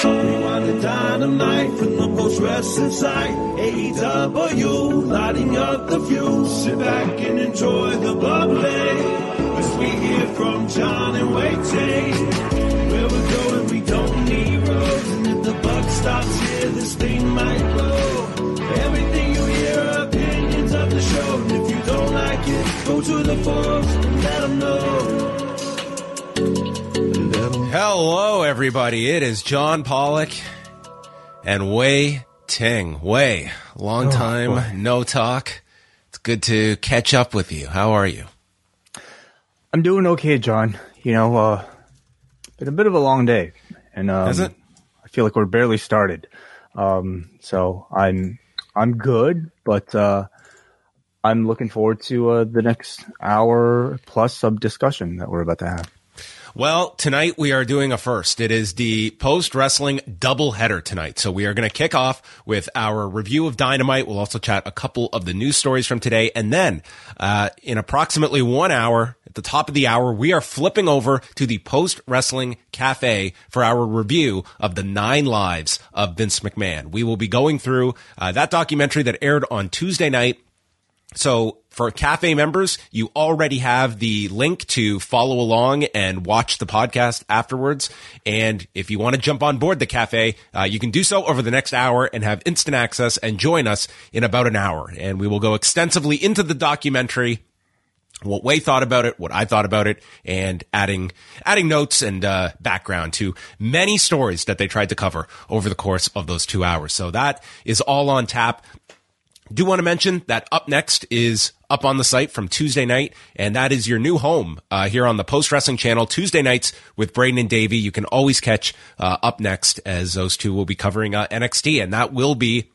We want the dynamite from the most wrestling site. AEW, lighting up the fuse. Sit back and enjoy the bubbly as we hear from John and Waitay. Where we're going, we don't need roads, and if the buck stops here, this thing might blow. Everything you hear are opinions of the show, and if you don't like it, go to the forums and let them know. Hello, everybody. It is John Pollock and Wei Ting. Wei, long time, no talk. It's good to catch up with you. How are you? I'm doing okay, John. You know, been a bit of a long day, and I feel like we're barely started. So I'm good, but I'm looking forward to the next hour plus of discussion that we're about to have. Well, tonight we are doing a first. It is the post-wrestling doubleheader tonight. So we are going to kick off with our review of Dynamite. We'll also chat a couple of the news stories from today. And then in approximately 1 hour, at the top of the hour, we are flipping over to the post-wrestling cafe for our review of the 9 Lives of Vince McMahon. We will be going through that documentary that aired on Tuesday night. So for Cafe members, you already have the link to follow along and watch the podcast afterwards. And if you want to jump on board the Cafe, you can do so over the next hour and have instant access and join us in about an hour. And we will go extensively into the documentary, what Wei thought about it, what I thought about it, and adding notes and background to many stories that they tried to cover over the course of those 2 hours. So that is all on tap. Do want to mention that Up Next is up on the site from Tuesday night, and that is your new home here on the Post Wrestling Channel, Tuesday nights with Braden and Davey. You can always catch Up Next, as those two will be covering NXT, and that will be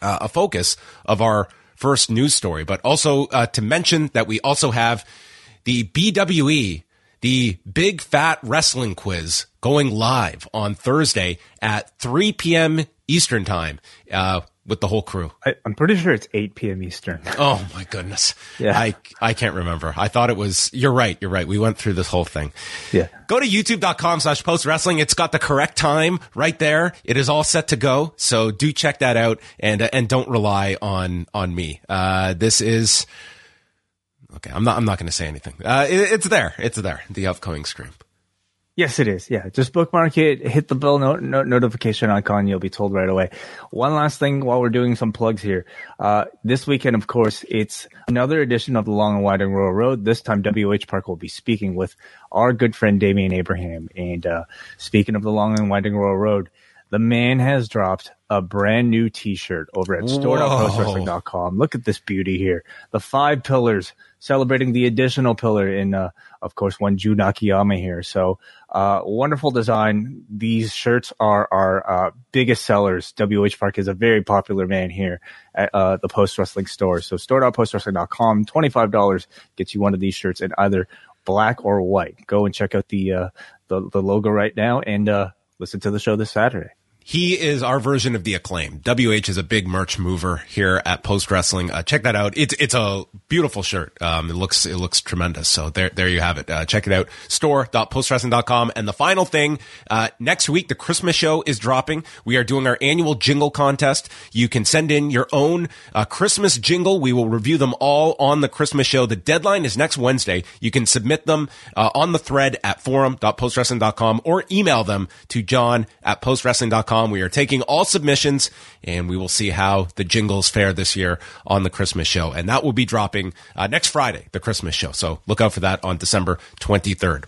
a focus of our first news story. But also to mention that we also have the BWE, the Big Fat Wrestling Quiz, going live on Thursday at 3 p.m. Eastern Time, with the whole crew. I'm pretty sure it's 8 p.m. Eastern. Oh, my goodness. Yeah. I can't remember. I thought it was... You're right. We went through this whole thing. Yeah. Go to youtube.com/postwrestling. It's got the correct time right there. It is all set to go. So do check that out, and don't rely on me. This is... Okay, I'm not going to say anything. It's there. The upcoming stream. Yes, it is. Yeah, just bookmark it, hit the bell notification icon. You'll be told right away. One last thing while we're doing some plugs here. This weekend, of course, it's another edition of the Long and Wide and Royal Road. This time, WH Park will be speaking with our good friend Damian Abraham. And speaking of the Long and Wide and Royal Road, the man has dropped a brand new T-shirt over at store.postwrestling.com. Look at this beauty here. The 5 pillars, celebrating the additional pillar in, of course, one Ju Nakayama here. So wonderful design. These shirts are our biggest sellers. WH Park is a very popular man here at the Post Wrestling store. So store.postwrestling.com, $25 gets you one of these shirts in either black or white. Go and check out the logo right now, and listen to the show this Saturday. He is our version of the Acclaimed. WH is a big merch mover here at Post Wrestling. Check that out. It's a beautiful shirt. It looks tremendous. So there you have it. Check it out. Store.postwrestling.com. And the final thing, next week, the Christmas show is dropping. We are doing our annual jingle contest. You can send in your own Christmas jingle. We will review them all on the Christmas show. The deadline is next Wednesday. You can submit them on the thread at forum.postwrestling.com or email them to john@postwrestling.com. We are taking all submissions, and we will see how the jingles fare this year on the Christmas show. And that will be dropping next Friday, the Christmas show. So look out for that on December 23rd.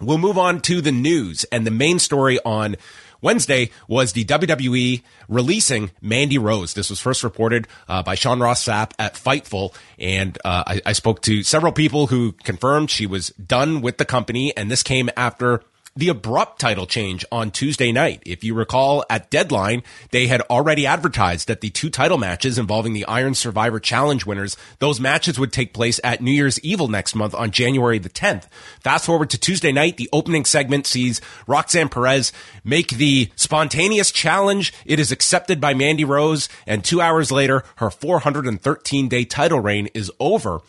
We'll move on to the news, and the main story on Wednesday was the WWE releasing Mandy Rose. This was first reported by Sean Ross Sapp at Fightful, and I spoke to several people who confirmed she was done with the company, and this came after the abrupt title change on Tuesday night. If you recall, at Deadline, they had already advertised that the two title matches involving the Iron Survivor Challenge winners, those matches would take place at New Year's Evil next month on January the 10th. Fast forward to Tuesday night, the opening segment sees Roxanne Perez make the spontaneous challenge. It is accepted by Mandy Rose, and 2 hours later, her 413-day title reign is over.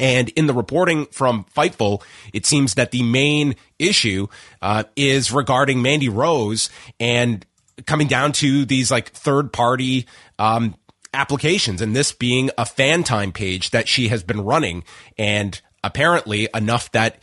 And in the reporting from Fightful, it seems that the main issue is regarding Mandy Rose and coming down to these like third-party applications, and this being a fan time page that she has been running, and apparently enough that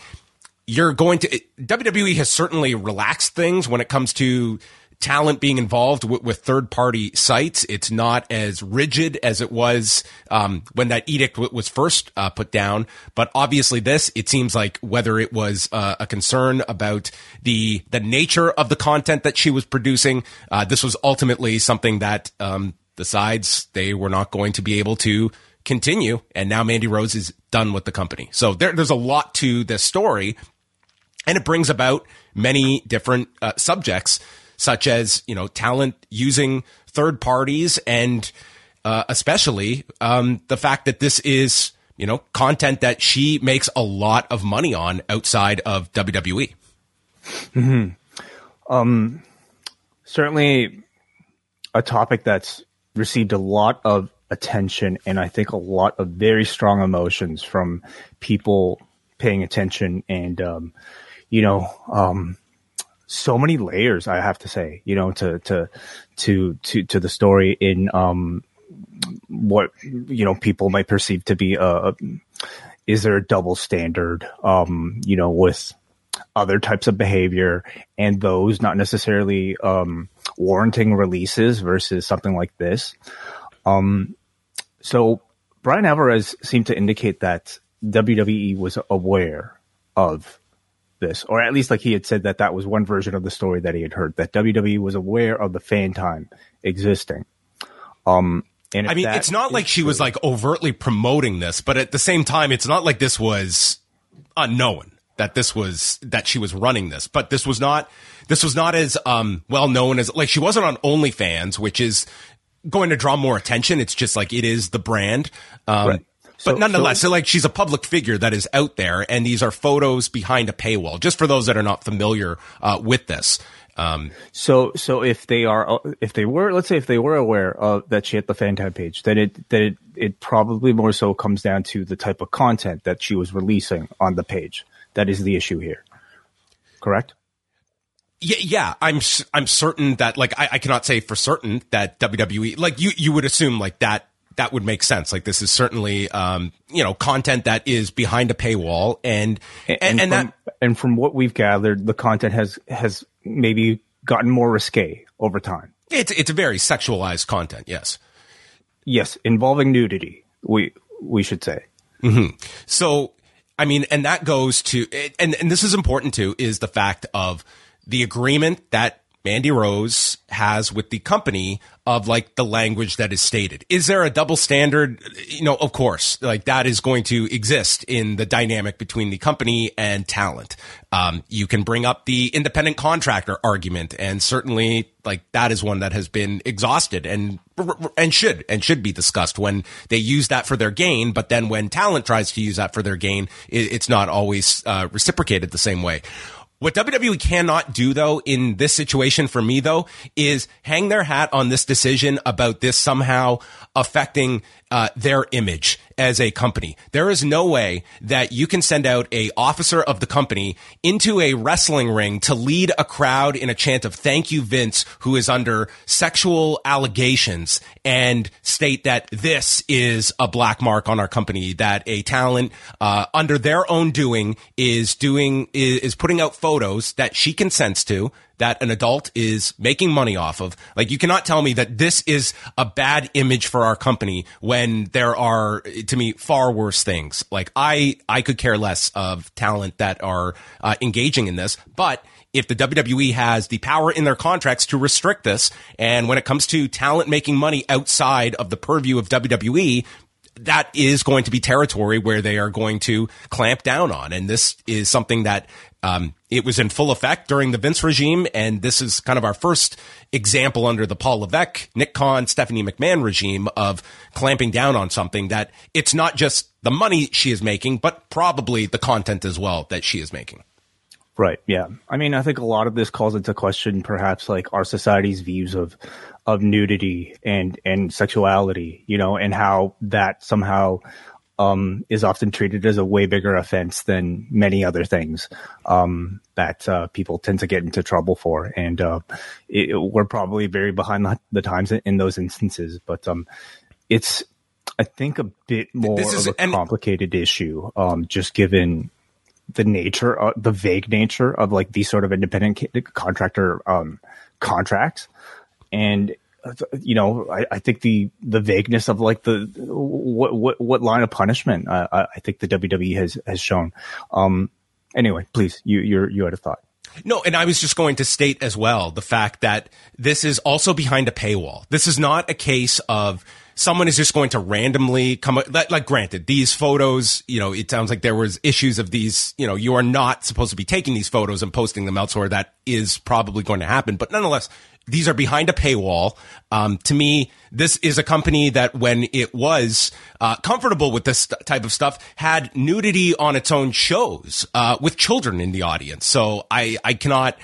you're going to – WWE has certainly relaxed things when it comes to – talent being involved with third-party sites. It's not as rigid as it was when that edict was first put down. But obviously this, it seems like whether it was a concern about the nature of the content that she was producing, this was ultimately something that the sides, they were not going to be able to continue. And now Mandy Rose is done with the company. So there's a lot to this story, and it brings about many different subjects, such as, you know, talent using third parties, and especially the fact that this is, you know, content that she makes a lot of money on outside of WWE. Mm-hmm. Certainly a topic that's received a lot of attention, and I think a lot of very strong emotions from people paying attention, and, you know, so many layers, I have to say, you know, to the story in what, you know, people might perceive to be is there a double standard, you know, with other types of behavior and those not necessarily warranting releases versus something like this. So Brian Alvarez seemed to indicate that WWE was aware of this, or at least like he had said that was one version of the story that he had heard, that WWE was aware of the fan time existing. And I mean, it's not like she was like overtly promoting this, but at the same time, it's not like this was unknown that she was running this, but this was not as well known as, like, she wasn't on OnlyFans, which is going to draw more attention. It's just like, it is the brand. Right. But nonetheless, so she's a public figure that is out there, and these are photos behind a paywall, just for those that are not familiar with this. So if they were aware of that she had the fan time page, then it probably more so comes down to the type of content that she was releasing on the page. That is the issue here. Correct? Yeah, I'm certain that, like, I cannot say for certain that WWE, like, you would assume like that. That would make sense. Like, this is certainly, you know, content that is behind a paywall, and from what we've gathered, the content has maybe gotten more risque over time. It's very sexualized content, yes, involving nudity. We should say. Mm-hmm. So, I mean, and that goes to, and this is important too, is the fact of the agreement that Mandy Rose has with the company of, like, the language that is stated. Is there a double standard? You know, of course, like, that is going to exist in the dynamic between the company and talent. You can bring up the independent contractor argument, and certainly, like, that is one that has been exhausted and should be discussed when they use that for their gain. But then when talent tries to use that for their gain, it's not always reciprocated the same way. What WWE cannot do, though, in this situation for me, though, is hang their hat on this decision about this somehow affecting their image as a company. There is no way that you can send out a officer of the company into a wrestling ring to lead a crowd in a chant of "Thank you, Vince," who is under sexual allegations, and state that this is a black mark on our company, that a talent under their own doing is putting out photos that she consents to, that an adult is making money off of. Like, you cannot tell me that this is a bad image for our company when there are, to me, far worse things. Like, I could care less of talent that are engaging in this. But if the WWE has the power in their contracts to restrict this, and when it comes to talent making money outside of the purview of WWE, that is going to be territory where they are going to clamp down on. And this is something that it was in full effect during the Vince regime. And this is kind of our first example under the Paul Levesque, Nick Khan, Stephanie McMahon regime of clamping down on something that it's not just the money she is making, but probably the content as well that she is making. Right. Yeah. I mean, I think a lot of this calls into question perhaps like our society's views of nudity and sexuality, you know, and how that somehow is often treated as a way bigger offense than many other things that people tend to get into trouble for. And we're probably very behind the times in those instances. But it's, I think, a bit more of a complicated issue, just given the nature, the vague nature of like these sort of independent contractor contracts. And, you know, I think the vagueness of like the what line of punishment I think the WWE has shown. Anyway, please, you had a thought. No, and I was just going to state as well the fact that this is also behind a paywall. This is not a case of someone is just going to randomly come up, like, granted, these photos, you know, it sounds like there was issues of these, you know, you are not supposed to be taking these photos and posting them elsewhere. That is probably going to happen. But nonetheless, these are behind a paywall. To me, this is a company that when it was comfortable with this type of stuff, had nudity on its own shows with children in the audience. So I cannot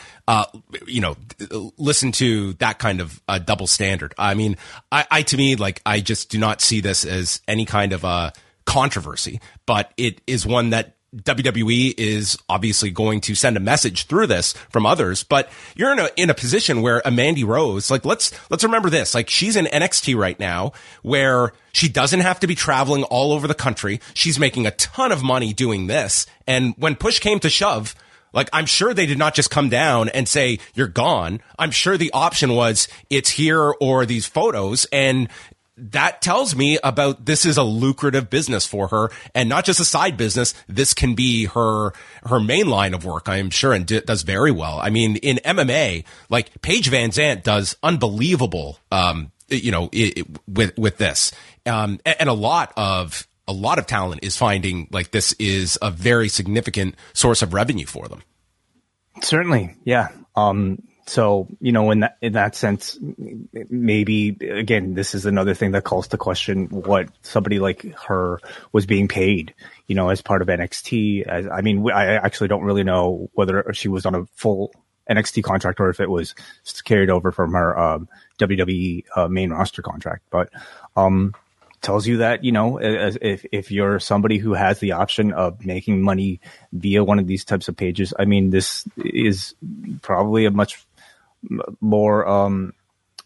listen to that kind of double standard. I mean, I to me, like, I just do not see this as any kind of a controversy, but it is one that WWE is obviously going to send a message through this from others. But you're in a position where a Mandy Rose, like, let's remember this, like, she's in NXT right now where she doesn't have to be traveling all over the country. She's making a ton of money doing this. And when push came to shove, like, I'm sure they did not just come down and say, you're gone. I'm sure the option was it's here or these photos. And that tells me about this is a lucrative business for her and not just a side business. This can be her main line of work, I am sure, and does very well. I mean, in MMA, like, Paige VanZant does unbelievable, with this. And a lot of talent is finding like this is a very significant source of revenue for them. Certainly. Yeah. So, you know, in that sense, maybe, again, this is another thing that calls to question what somebody like her was being paid, you know, as part of NXT. I actually don't really know whether she was on a full NXT contract or if it was carried over from her WWE main roster contract. But tells you that, you know, if you're somebody who has the option of making money via one of these types of pages, I mean, this is probably a much more,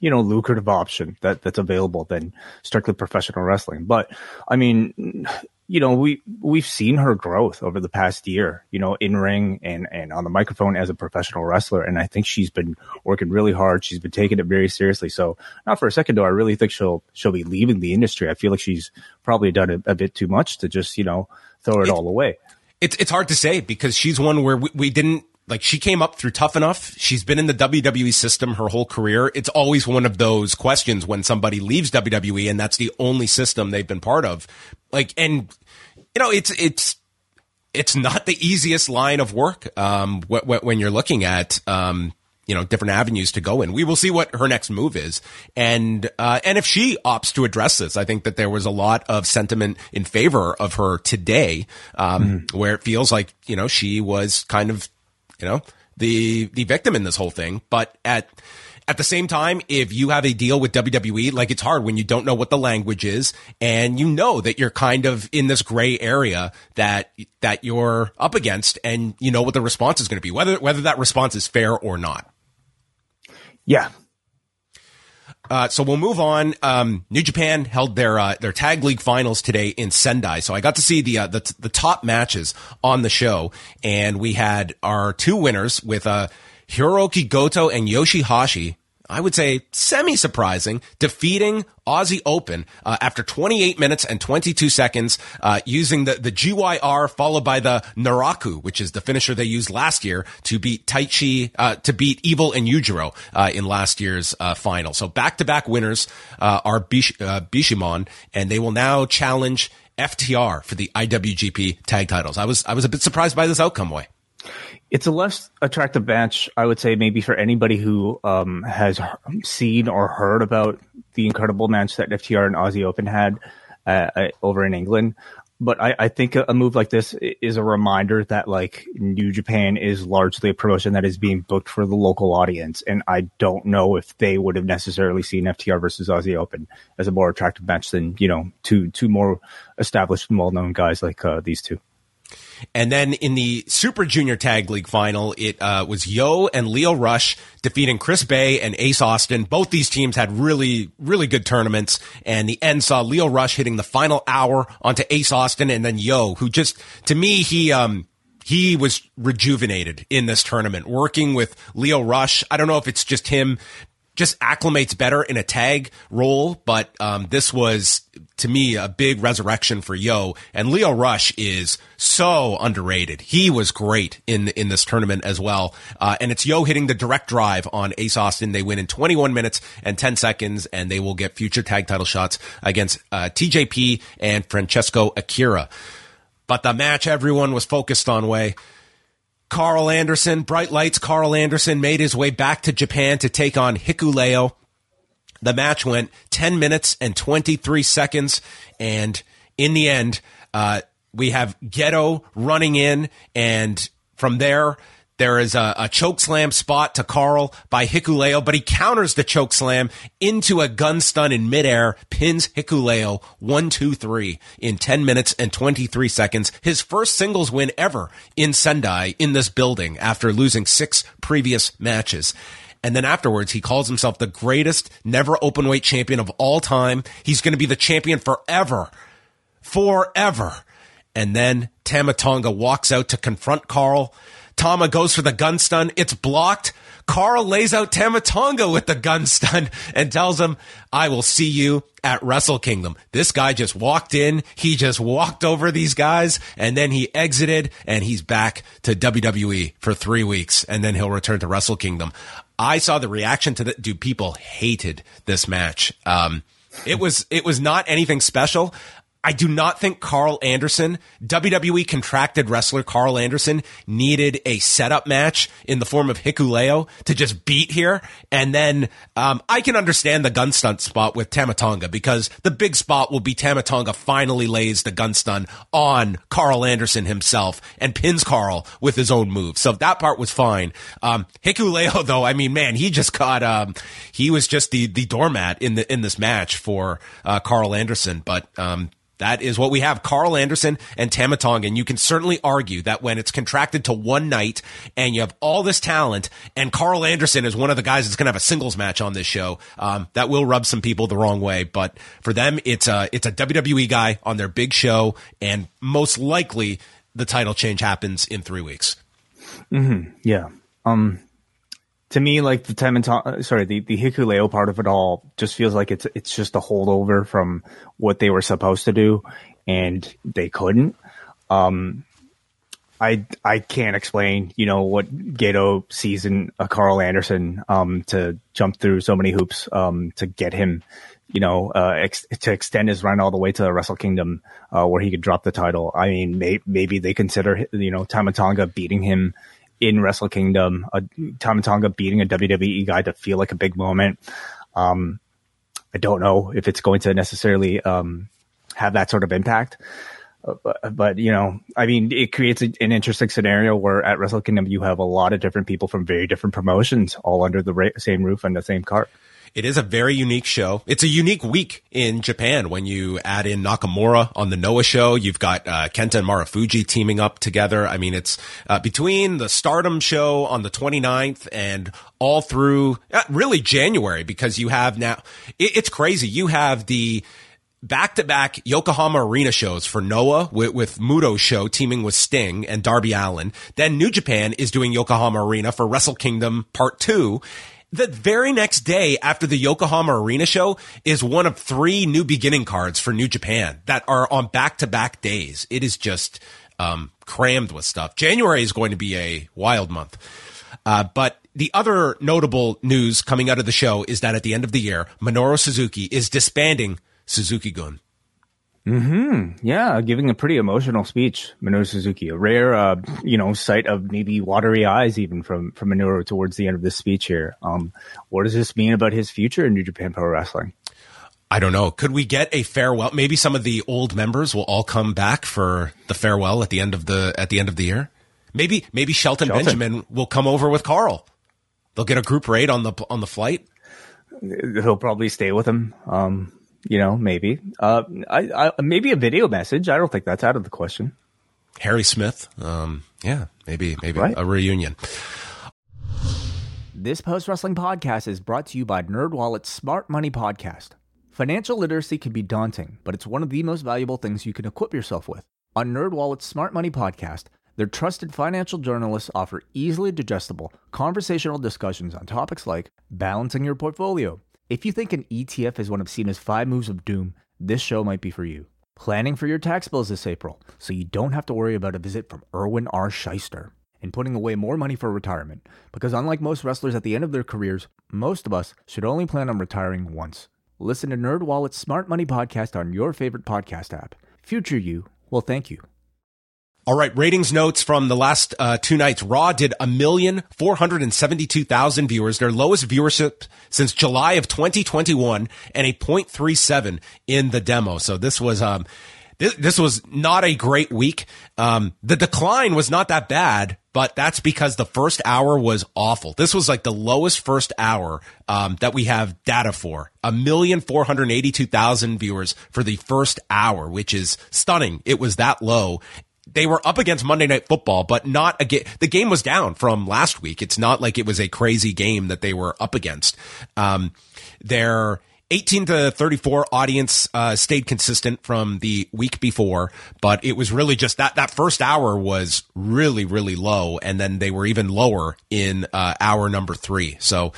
lucrative option that's available than strictly professional wrestling. But I mean, you know, we've seen her growth over the past year, you know, in ring and on the microphone as a professional wrestler. And I think she's been working really hard. She's been taking it very seriously. So not for a second, though, I really think she'll be leaving the industry. I feel like she's probably done a bit too much to just, you know, throw it all away. It's hard to say because she's one where we didn't. Like, she came up through Tough Enough. She's been in the WWE system her whole career. It's always one of those questions when somebody leaves WWE and that's the only system they've been part of. Like, and, you know, it's not the easiest line of work when you're looking at, different avenues to go in. We will see what her next move is. And if she opts to address this, I think that there was a lot of sentiment in favor of her today, where it feels like, you know, she was kind of, you know, the victim in this whole thing. But at the same time, if you have a deal with WWE, like, it's hard when you don't know what the language is and you know that you're kind of in this gray area that you're up against, and you know what the response is going to be, whether that response is fair or not. Yeah. So we'll move on. New Japan held their tag league finals today in Sendai. So I got to see the top matches on the show, and we had our two winners with Hirooki Goto and Yoshihashi. I would say semi-surprising, defeating Aussie Open after 28 minutes and 22 seconds using the GYR followed by the Naraku, which is the finisher they used last year to beat Taichi, to beat Evil and Yujiro in last year's final. So back-to-back winners are Bishamon, and they will now challenge FTR for the IWGP tag titles. I was a bit surprised by this outcome, Way. It's a less attractive match, I would say, maybe for anybody who has seen or heard about the incredible match that FTR and Aussie Open had over in England. But I think a move like this is a reminder that, like, New Japan is largely a promotion that is being booked for the local audience. And I don't know if they would have necessarily seen FTR versus Aussie Open as a more attractive match than, you know, two more established and well-known guys like these two. And then in the Super Junior Tag League final, it was Yo and Leo Rush defeating Chris Bay and Ace Austin. Both these teams had really, really good tournaments, and the end saw Leo Rush hitting the final hour onto Ace Austin, and then Yo, who just, to me, he was rejuvenated in this tournament, working with Leo Rush. I don't know if it's just him just acclimates better in a tag role, but this was, to me, a big resurrection for Yo. And Leo Rush is so underrated. He was great in this tournament as well. And it's Yo hitting the direct drive on Ace Austin. They win in 21 minutes and 10 seconds, and they will get future tag title shots against TJP and Francesco Akira. But the match everyone was focused on, Way. Karl Anderson, bright lights. Karl Anderson made his way back to Japan to take on Hikuleo. The match went 10 minutes and 23 seconds. And in the end, we have Gedo running in. And from there is a chokeslam spot to Karl by Hikuleo, but he counters the chokeslam into a gun stun in midair, pins Hikuleo 1-2-3 in 10 minutes and 23 seconds. His first singles win ever in Sendai in this building after losing 6 previous matches. And then afterwards, he calls himself the greatest never openweight champion of all time. He's going to be the champion forever. Forever. And then Tama Tonga walks out to confront Karl. Tama goes for the gun stun. It's blocked. Karl lays out Tama Tonga with the gun stun and tells him, I will see you at Wrestle Kingdom. This guy just walked in. He just walked over these guys, and then he exited, and he's back to WWE for 3 weeks, and then he'll return to Wrestle Kingdom. I saw the reaction to that. Dude, people hated this match. It was not anything special. I do not think Karl Anderson, WWE contracted wrestler Karl Anderson, needed a setup match in the form of Hikuleo to just beat here. And then I can understand the gun stunt spot with Tama Tonga, because the big spot will be Tama Tonga finally lays the gun stun on Karl Anderson himself and pins Karl with his own move. So that part was fine. Hikuleo, though, I mean, man, he just got he was just the doormat in this match for Karl Anderson, but that is what we have, Karl Anderson and Tama Tonga. And you can certainly argue that when it's contracted to one night and you have all this talent and Karl Anderson is one of the guys that's going to have a singles match on this show, that will rub some people the wrong way. But for them, it's a WWE guy on their big show, and most likely the title change happens in 3 weeks. Mm-hmm. Yeah. To me, like the Hikuleo part of it all just feels like it's just a holdover from what they were supposed to do, and they couldn't. I can't explain, you know, what Gedo sees in a Karl Anderson to jump through so many hoops to get him, you know, to extend his run all the way to Wrestle Kingdom where he could drop the title. I mean, maybe they consider, you know, Tama Tonga beating him in Wrestle Kingdom, Tama Tonga beating a WWE guy to feel like a big moment. I don't know if it's going to necessarily have that sort of impact. But, you know, I mean, it creates an interesting scenario where at Wrestle Kingdom you have a lot of different people from very different promotions all under the same roof and the same cart. It is a very unique show. It's a unique week in Japan when you add in Nakamura on the Noah show. You've got Kenta and Marufuji teaming up together. I mean, it's between the Stardom show on the 29th and all through really January, because you have now it's crazy. You have the back-to-back Yokohama Arena shows for Noah with Muto's show teaming with Sting and Darby Allin. Then New Japan is doing Yokohama Arena for Wrestle Kingdom Part 2. The very next day after the Yokohama Arena show is one of three New Beginning cards for New Japan that are on back-to-back days. It is just crammed with stuff. January is going to be a wild month. But the other notable news coming out of the show is that at the end of the year, Minoru Suzuki is disbanding Suzuki-gun. Mm-hmm. Yeah, giving a pretty emotional speech, Minoru Suzuki. A rare, sight of maybe watery eyes even from Minoru towards the end of this speech here. What does this mean about his future in New Japan Pro Wrestling? I don't know. Could we get a farewell? Maybe some of the old members will all come back for the farewell at the end of the year. Maybe Shelton Benjamin will come over with Carl. They'll get a group raid on the flight. He'll probably stay with him. Maybe. I maybe a video message. I don't think that's out of the question. Harry Smith. Maybe right? A reunion. This Post Wrestling Podcast is brought to you by NerdWallet's Smart Money Podcast. Financial literacy can be daunting, but it's one of the most valuable things you can equip yourself with. On NerdWallet's Smart Money Podcast, their trusted financial journalists offer easily digestible, conversational discussions on topics like balancing your portfolio. If you think an ETF is one of Cena's 5 moves of doom, this show might be for you. Planning for your tax bills this April, so you don't have to worry about a visit from Erwin R. Shyster. And putting away more money for retirement, because unlike most wrestlers at the end of their careers, most of us should only plan on retiring once. Listen to NerdWallet's Smart Money Podcast on your favorite podcast app. Future you will thank you. All right, ratings notes from the last two nights. Raw did 1,472,000 viewers, their lowest viewership since July of 2021, and a 0.37 in the demo. So this was this was not a great week. The decline was not that bad, but that's because the first hour was awful. This was like the lowest first hour that we have data for. 1,482,000 viewers for the first hour, which is stunning. It was that low. They were up against Monday Night Football, but not a game. The game was down from last week. It's not like it was a crazy game that they were up against. Their 18 to 34 audience stayed consistent from the week before, but it was really just that first hour was really, really low. And then they were even lower in hour number 3. So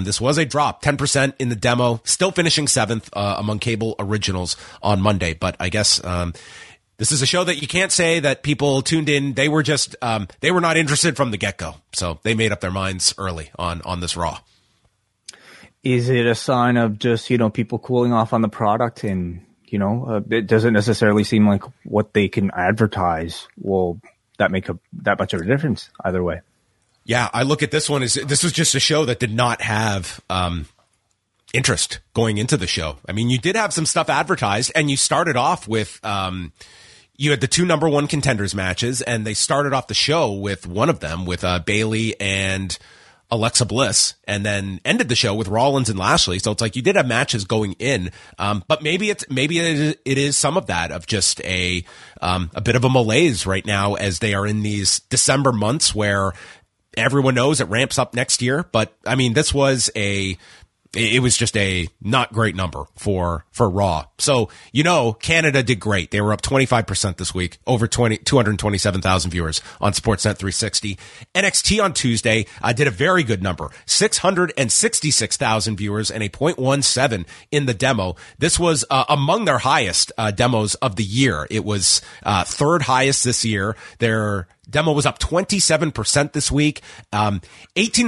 this was a drop, 10% in the demo, still finishing 7th among cable originals on Monday. But I guess this is a show that you can't say that people tuned in. They were just they were not interested from the get-go. So they made up their minds early on this Raw. Is it a sign of just, people cooling off on the product and, it doesn't necessarily seem like what they can advertise will that make that much of a difference either way? Yeah, I look at this one as this was just a show that did not have interest going into the show. I mean, you did have some stuff advertised, and you started off with you had the 2 number 1 contenders matches, and they started off the show with one of them with Bayley and Alexa Bliss, and then ended the show with Rollins and Lashley. So it's like you did have matches going in, but maybe it is some of that of just a bit of a malaise right now as they are in these December months where everyone knows it ramps up next year. But I mean, this was it was just a not great number for Raw. So, Canada did great. They were up 25% this week, over 227,000 viewers on Sportsnet 360. NXT on Tuesday did a very good number, 666,000 viewers and a 0.17 in the demo. This was among their highest demos of the year. It was third highest this year. Their demo was up 27% this week, 18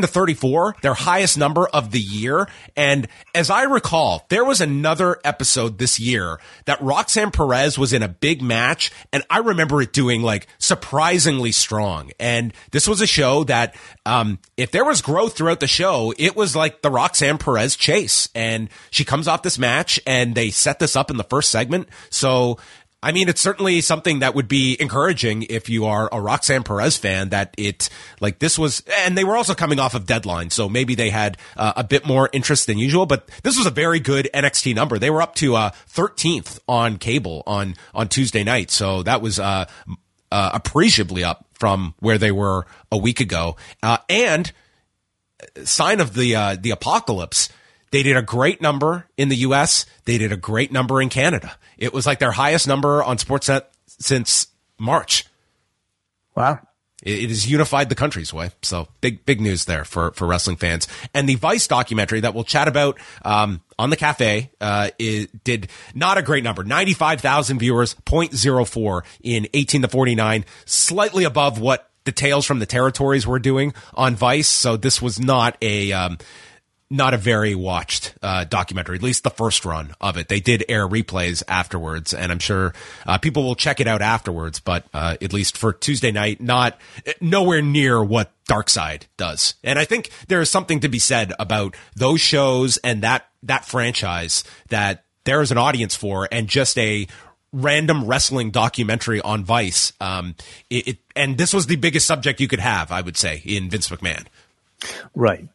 to 34, their highest number of the year. And as I recall, there was another episode this year that Roxanne Perez was in a big match, and I remember it doing like surprisingly strong. And this was a show that if there was growth throughout the show, it was like the Roxanne Perez chase. And she comes off this match, and they set this up in the first segment. So I mean, it's certainly something that would be encouraging if you are a Roxanne Perez fan, that it, like, this was, and they were also coming off of Deadline, so maybe they had a bit more interest than usual, but this was a very good NXT number. They were up to 13th on cable on Tuesday night, so that was appreciably up from where they were a week ago. And sign of the apocalypse, they did a great number in the U.S. They did a great number in Canada. It was like their highest number on Sportsnet since March. Wow. It has unified the country's way. So big news there for wrestling fans. And the Vice documentary that we'll chat about on the Cafe it did not a great number. 95,000 viewers, 0.04 in 18 to 49, slightly above what the Tales from the Territories were doing on Vice. So this was not a very watched documentary, at least the first run of it. They did air replays afterwards, and I'm sure people will check it out afterwards, but at least for Tuesday night, not nowhere near what Darkside does. And I think there is something to be said about those shows and that franchise that there is an audience for, and just a random wrestling documentary on Vice. And this was the biggest subject you could have, I would say, in Vince McMahon. Right.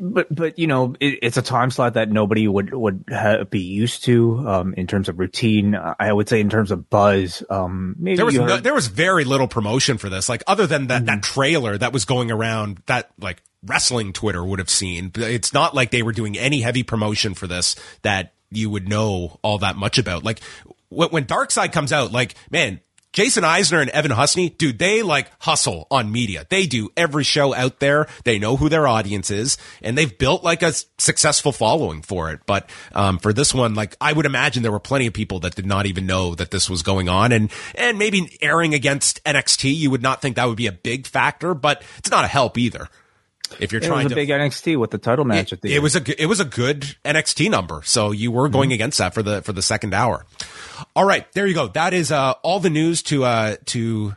But you know, it's a time slot that nobody would be used to in terms of routine. I would say in terms of buzz, maybe there was very little promotion for this, like other than that trailer that was going around that like wrestling Twitter would have seen. It's not like they were doing any heavy promotion for this that you would know all that much about. Like when Darkside comes out, like, man, Jason Eisner and Evan Husney, dude, they like hustle on media. They do every show out there. They know who their audience is, and they've built like a successful following for it. But for this one, like, I would imagine there were plenty of people that did not even know that this was going on, and maybe airing against NXT, you would not think that would be a big factor, but it's not a help either. If you're trying to big NXT with the title match at the end. It was a good NXT number, so you were going against that for the second hour. All right, there you go. That is all the news to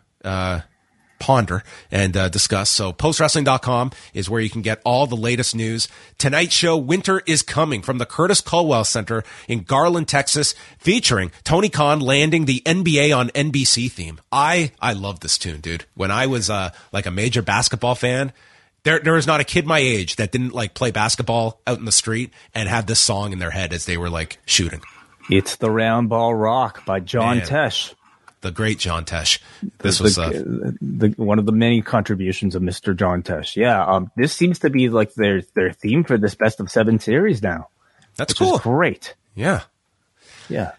ponder and discuss. So postwrestling.com is where you can get all the latest news. Tonight's show, Winter is Coming, from the Curtis Colwell Center in Garland, Texas, featuring Tony Khan landing the NBA on NBC theme. I love this tune, dude. When I was like a major basketball fan, there is not a kid my age that didn't like play basketball out in the street and had this song in their head as they were like shooting. It's The Round Ball Rock by John Tesh. The great John Tesh. This was one of the many contributions of Mr. John Tesh. Yeah, this seems to be like their theme for this best of 7 series now. That's cool. Is great. Yeah. Yeah.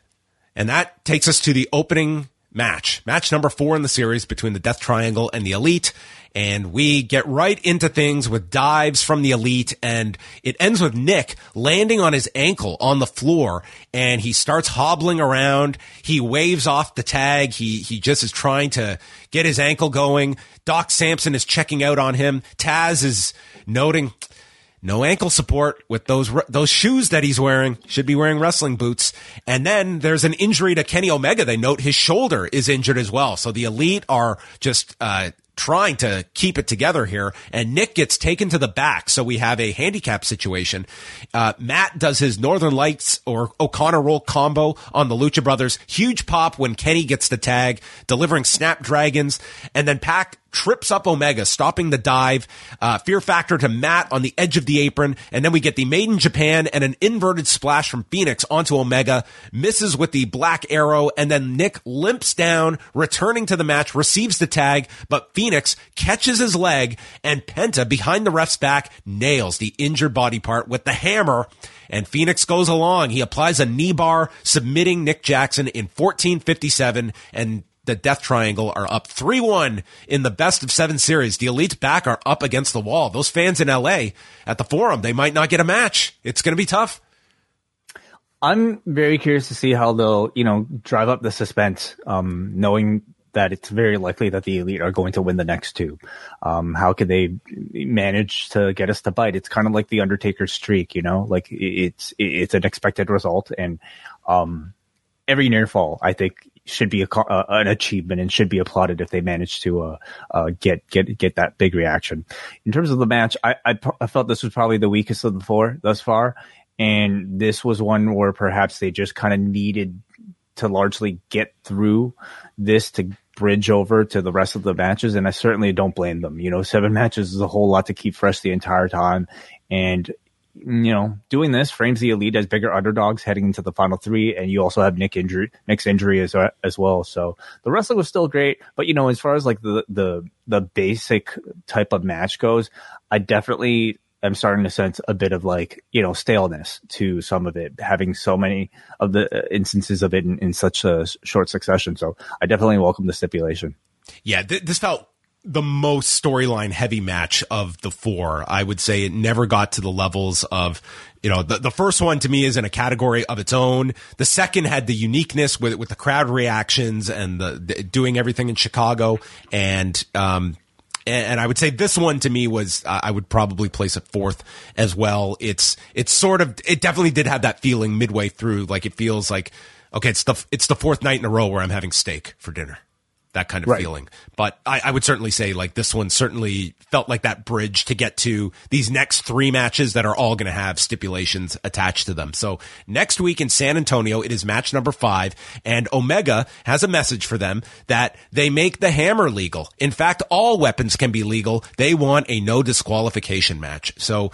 And that takes us to the opening match number 4 in the series between the Death Triangle and the Elite. And we get right into things with dives from the Elite, and it ends with Nick landing on his ankle on the floor, and he starts hobbling around. He waves off the tag. He just is trying to get his ankle going. Doc Samson is checking out on him. Taz is noting no ankle support with those shoes that he's wearing. Should be wearing wrestling boots. And then there's an injury to Kenny Omega. They note his shoulder is injured as well. So the Elite are just trying to keep it together here, and Nick gets taken to the back, so we have a handicap situation. Matt does his Northern Lights or O'Connor roll combo on the Lucha Brothers. Huge pop when Kenny gets the tag, delivering snapdragons, and then Pac trips up Omega, stopping the dive. Fear Factor to Matt on the edge of the apron, and then we get the Made in Japan and an inverted splash from Phoenix onto Omega, misses with the Black Arrow, and then Nick limps down, returning to the match, receives the tag, but Phoenix catches his leg, and Penta, behind the ref's back, nails the injured body part with the hammer, and Phoenix goes along. He applies a knee bar, submitting Nick Jackson in 14:57, and the Death Triangle are up 3-1 in the best of 7 series. The Elite's back are up against the wall. Those fans in LA at the Forum, they might not get a match. It's going to be tough. I'm very curious to see how they'll, drive up the suspense, knowing that it's very likely that the Elite are going to win the next 2. How can they manage to get us to bite? It's kind of like the Undertaker's streak, like it's an expected result. And every near fall, I think, should be an achievement and should be applauded if they manage to get that big reaction. In terms of the match, I felt this was probably the weakest of the 4 thus far. And this was one where perhaps they just kind of needed to largely get through this to bridge over to the rest of the matches, and I certainly don't blame them. You know, 7 matches is a whole lot to keep fresh the entire time, and you know, doing this frames the Elite as bigger underdogs heading into the final 3, and you also have Nick's injury as well. So the wrestling was still great, but you know, as far as like the basic type of match goes, I definitely am starting to sense a bit of like, you know, staleness to some of it, having so many of the instances of it in such a short succession. So I definitely welcome the stipulation. Yeah, this felt the most storyline heavy match of the 4. I would say it never got to the levels of, you know, the first one to me is in a category of its own. The second had the uniqueness with the crowd reactions and the doing everything in Chicago. And I would say this one to me was, I would probably place it 4th as well. It's sort of, it definitely did have that feeling midway through. Like it feels like, okay, it's the 4th night in a row where I'm having steak for dinner. That kind of right. feeling. But I would certainly say like this one certainly felt like that bridge to get to these next 3 matches that are all going to have stipulations attached to them. So next week in San Antonio, it is match number 5, and Omega has a message for them that they make the hammer legal. In fact, all weapons can be legal. They want a no disqualification match. So,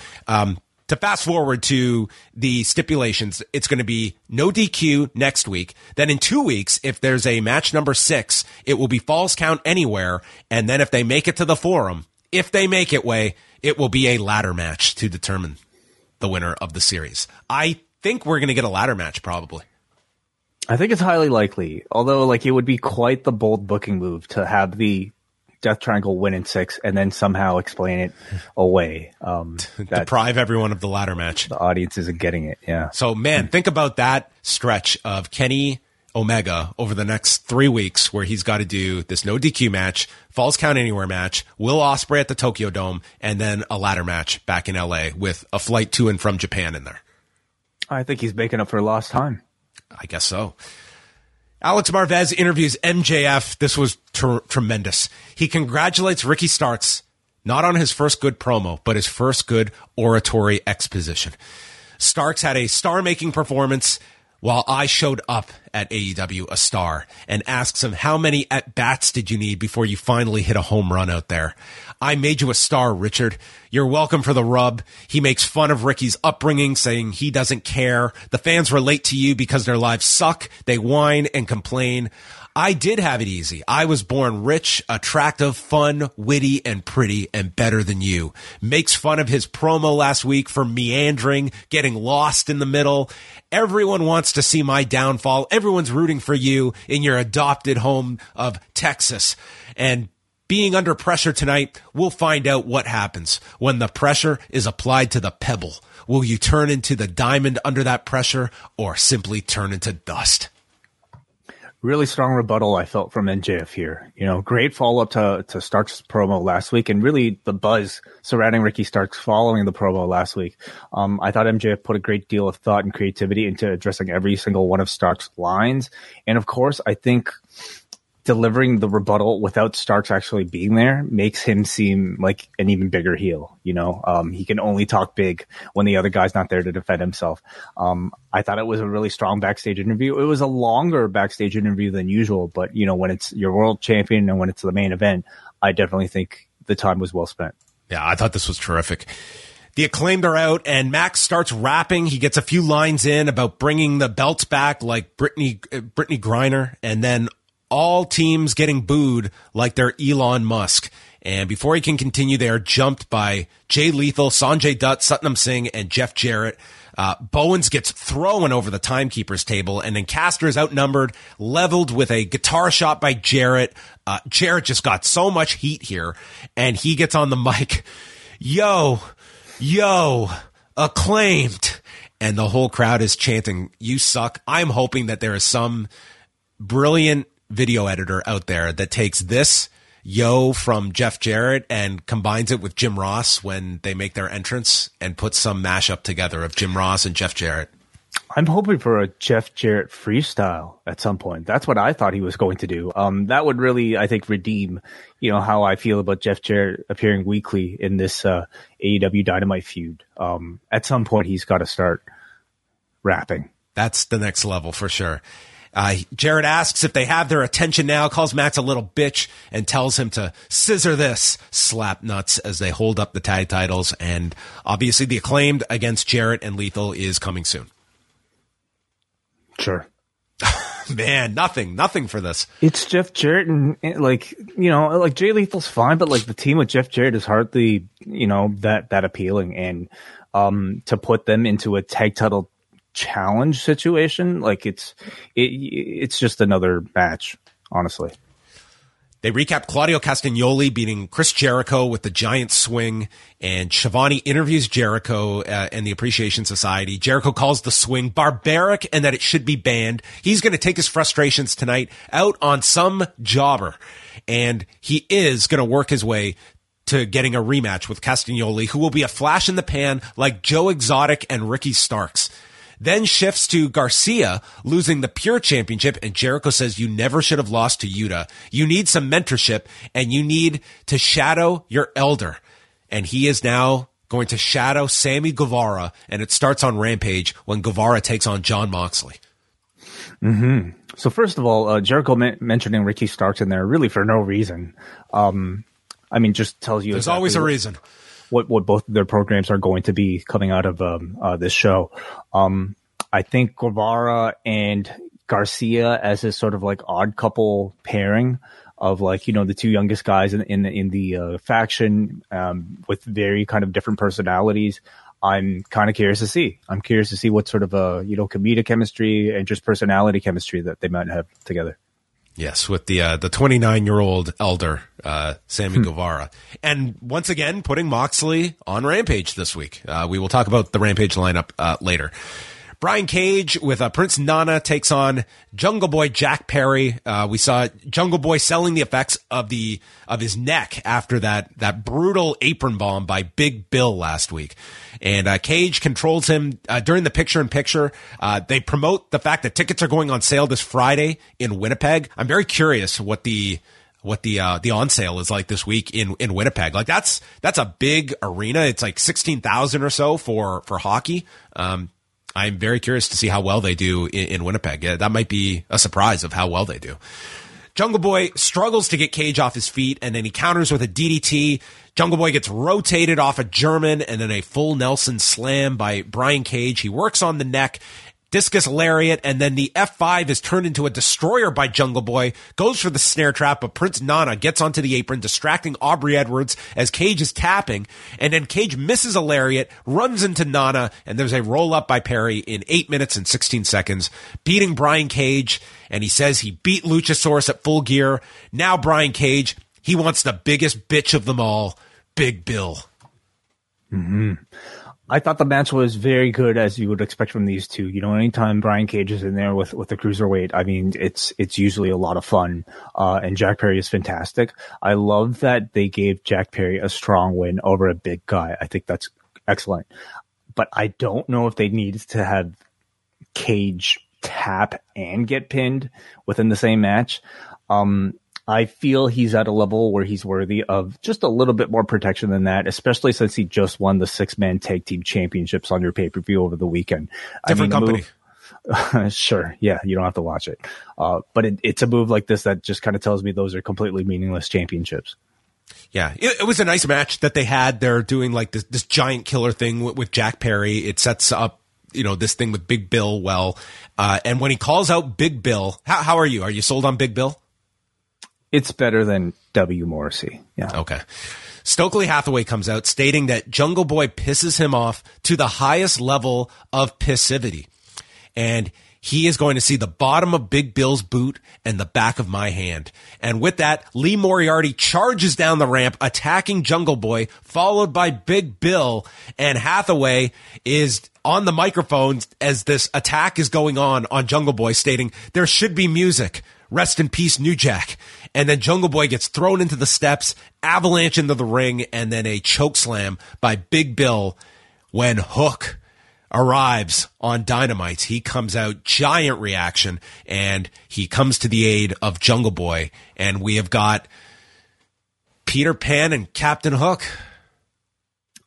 to fast forward to the stipulations, it's going to be no DQ next week. Then in 2 weeks, if there's a match number 6, it will be falls count anywhere. And then if they make it to the forum, if they make it way, it will be a ladder match to determine the winner of the series. I think we're going to get a ladder match probably. I think it's highly likely, although like it would be quite the bold booking move to have the Death Triangle win in 6 and then somehow explain it away. Deprive everyone of the ladder match. The audience isn't getting it. Yeah. So man, think about that stretch of Kenny Omega over the next 3 weeks where he's got to do this no DQ match, falls count anywhere match, Will Ospreay at the Tokyo Dome, and then a ladder match back in LA with a flight to and from Japan in there. I think he's making up for lost time. I guess so. Alex Marvez interviews MJF. This was tremendous. He congratulates Ricky Starks, not on his first good promo, but his first good oratory exposition. Starks had a star-making performance while I showed up at AEW a star, and asks him, how many at-bats did you need before you finally hit a home run out there? I made you a star, Richard. You're welcome for the rub. He makes fun of Ricky's upbringing, saying he doesn't care. The fans relate to you because their lives suck. They whine and complain. I did have it easy. I was born rich, attractive, fun, witty, and pretty, and better than you. Makes fun of his promo last week for meandering, getting lost in the middle. Everyone wants to see my downfall. Everyone's rooting for you in your adopted home of Texas. And being under pressure tonight, we'll find out what happens when the pressure is applied to the pebble. Will you turn into the diamond under that pressure, or simply turn into dust? Really strong rebuttal I felt from MJF here. You know, great follow-up to Starks' promo last week, and really the buzz surrounding Ricky Starks following the promo last week. I thought MJF put a great deal of thought and creativity into addressing every single one of Starks' lines. And of course, I think delivering the rebuttal without Starks actually being there makes him seem like an even bigger heel. You know, he can only talk big when the other guy's not there to defend himself. I thought it was a really strong backstage interview. It was a longer backstage interview than usual, but you know, when it's your world champion and when it's the main event, I definitely think the time was well spent. Yeah, I thought this was terrific. The Acclaimed are out, and Max starts rapping. He gets a few lines in about bringing the belts back like Brittany Griner, and then all teams getting booed like they're Elon Musk. And before he can continue, they are jumped by Jay Lethal, Sanjay Dutt, Satnam Singh, and Jeff Jarrett. Bowens gets thrown over the timekeeper's table, and then Caster is outnumbered, leveled with a guitar shot by Jarrett. Jarrett just got so much heat here, and he gets on the mic. Yo, Acclaimed. And the whole crowd is chanting, you suck. I'm hoping that there is some brilliant video editor out there that takes this yo from Jeff Jarrett and combines it with Jim Ross when they make their entrance and puts some mashup together of Jim Ross and Jeff Jarrett. I'm hoping for a Jeff Jarrett freestyle at some point. That's what I thought he was going to do. That would really, I think, redeem, you know, how I feel about Jeff Jarrett appearing weekly in this AEW Dynamite feud. At some point, he's got to start rapping. That's the next level for sure. Jarrett asks if they have their attention now, calls Max a little bitch, and tells him to scissor this, slap nuts, as they hold up the tag titles. And obviously the Acclaimed against Jarrett and Lethal is coming soon. Sure. Man, nothing for this. It's Jeff Jarrett, and like Jay Lethal's fine, but like the team with Jeff Jarrett is hardly, that appealing. And to put them into a tag title challenge situation, like it's just another match, honestly. They recap Claudio Castagnoli beating Chris Jericho with the giant swing, and Schiavone interviews Jericho and the Appreciation Society. Jericho calls the swing barbaric and that it should be banned. He's going to take his frustrations tonight out on some jobber, and he is going to work his way to getting a rematch with Castagnoli, who will be a flash in the pan like Joe Exotic and Ricky Starks. Then shifts to Garcia losing the Pure Championship, and Jericho says you never should have lost to Yuta. You need some mentorship, and you need to shadow your elder. And he is now going to shadow Sammy Guevara, and it starts on Rampage when Guevara takes on Jon Moxley. Mm-hmm. So first of all, Jericho mentioning Ricky Starks in there really for no reason. Just tells you there's exactly always a reason. What both of their programs are going to be coming out of this show. I think Guevara and Garcia as his sort of like odd couple pairing of like, the two youngest guys in the faction with very kind of different personalities. I'm kind of curious to see. I'm curious to see what sort of comedic chemistry and just personality chemistry that they might have together. Yes, with the 29-year-old elder, Sammy Guevara. And once again, putting Moxley on Rampage this week. We will talk about the Rampage lineup later. Brian Cage with Prince Nana takes on Jungle Boy Jack Perry. We saw Jungle Boy selling the effects of his neck after that brutal apron bomb by Big Bill last week. And Cage controls him during the picture-in-picture. They promote the fact that tickets are going on sale this Friday in Winnipeg. I'm very curious what the on sale is like this week in Winnipeg. Like that's a big arena. It's like 16,000 or so for hockey. I'm very curious to see how well they do in Winnipeg. That might be a surprise of how well they do. Jungle Boy struggles to get Cage off his feet, and then he counters with a DDT. Jungle Boy gets rotated off a German, and then a full Nelson slam by Brian Cage. He works on the neck, discus lariat, and then the F5 is turned into a destroyer by Jungle Boy. Goes for the snare trap, but Prince Nana gets onto the apron, distracting Aubrey Edwards as Cage is tapping, and then Cage misses a lariat, runs into Nana, and there's a roll-up by Perry in 8 minutes and 16 seconds, beating Brian Cage, and he says he beat Luchasaurus at Full Gear. Now Brian Cage, he wants the biggest bitch of them all, Big Bill. Mm-hmm. I thought the match was very good, as you would expect from these two. Anytime Brian Cage is in there with the cruiserweight, it's usually a lot of fun. And Jack Perry is fantastic. I love that they gave Jack Perry a strong win over a big guy. I think that's excellent. But I don't know if they needed to have Cage tap and get pinned within the same match. I feel he's at a level where he's worthy of just a little bit more protection than that, especially since he just won the 6-man tag team championships on your pay-per-view over the weekend. Different company. Sure. Yeah. You don't have to watch it. But it's a move like this that just kind of tells me those are completely meaningless championships. Yeah, it was a nice match that they had. They're doing like this giant killer thing with Jack Perry. It sets up, this thing with Big Bill. Well, and when he calls out Big Bill, how are you? Are you sold on Big Bill? It's better than W. Morrissey. Yeah. Okay. Stokely Hathaway comes out stating that Jungle Boy pisses him off to the highest level of pissivity. And he is going to see the bottom of Big Bill's boot and the back of my hand. And with that, Lee Moriarty charges down the ramp, attacking Jungle Boy, followed by Big Bill. And Hathaway is on the microphone as this attack is going on Jungle Boy, stating, "There should be music. Rest in peace, New Jack." And then Jungle Boy gets thrown into the steps, avalanche into the ring, and then a choke slam by Big Bill. When Hook arrives on Dynamite, he comes out, giant reaction, and he comes to the aid of Jungle Boy. And we have got Peter Pan and Captain Hook.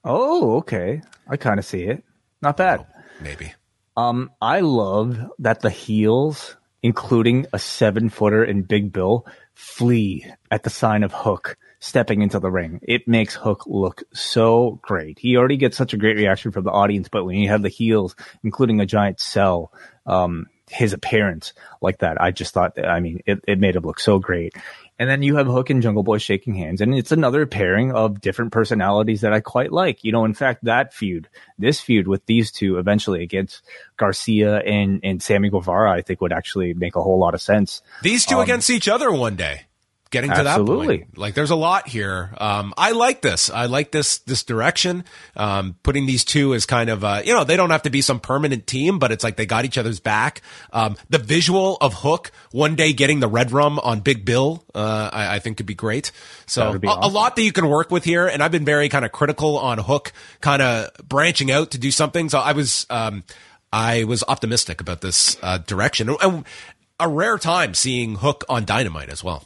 Oh, okay. I kind of see it. Not bad. Maybe. I love that the heels including a 7-footer and Big Bill, flee at the sign of Hook stepping into the ring. It makes Hook look so great. He already gets such a great reaction from the audience, but when you have the heels, including a giant cell, his appearance like that, I just thought that, I mean, it made him look so great. And then you have Hook and Jungle Boy shaking hands, and it's another pairing of different personalities that I quite like. You know, in fact, that feud, this feud with these two eventually against Garcia and Sammy Guevara, I think would actually make a whole lot of sense. These two against each other one day. Getting to that point. Like, there's a lot here. I like this. I like this direction. Putting these two as kind of, they don't have to be some permanent team, but it's like they got each other's back. The visual of Hook one day getting the red rum on Big Bill, I think could be great. So be awesome. A lot that you can work with here. And I've been very kind of critical on Hook kind of branching out to do something. So I was optimistic about this direction. And a rare time seeing Hook on Dynamite as well.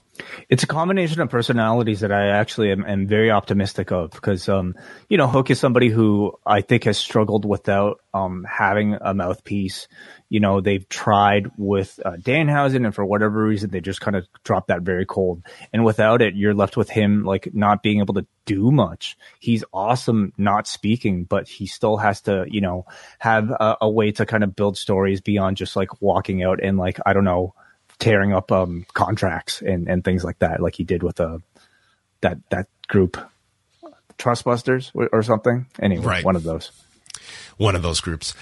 It's a combination of personalities that I actually am very optimistic of because, Hook is somebody who I think has struggled without having a mouthpiece. You know, they've tried with Danhausen, and for whatever reason, they just kind of dropped that very cold. And without it, you're left with him like not being able to do much. He's awesome not speaking, but he still has to, have a way to kind of build stories beyond just like walking out and like, I don't know, tearing up contracts and things like that, like he did with that group, Trustbusters or something. Anyway, right. One of those groups.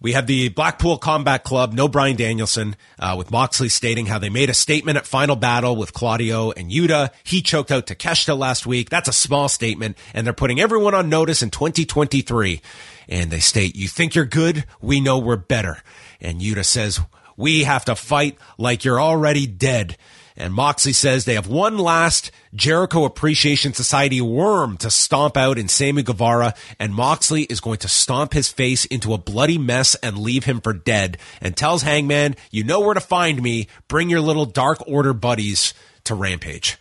We have the Blackpool Combat Club, no Bryan Danielson, with Moxley stating how they made a statement at Final Battle with Claudio and Yuta. He choked out Takeshita last week. That's a small statement, and they're putting everyone on notice in 2023. And they state, "You think you're good? We know we're better." And Yuta says, "We have to fight like you're already dead." And Moxley says they have one last Jericho Appreciation Society worm to stomp out in Sammy Guevara, and Moxley is going to stomp his face into a bloody mess and leave him for dead, and tells Hangman, "You know where to find me. Bring your little Dark Order buddies to Rampage."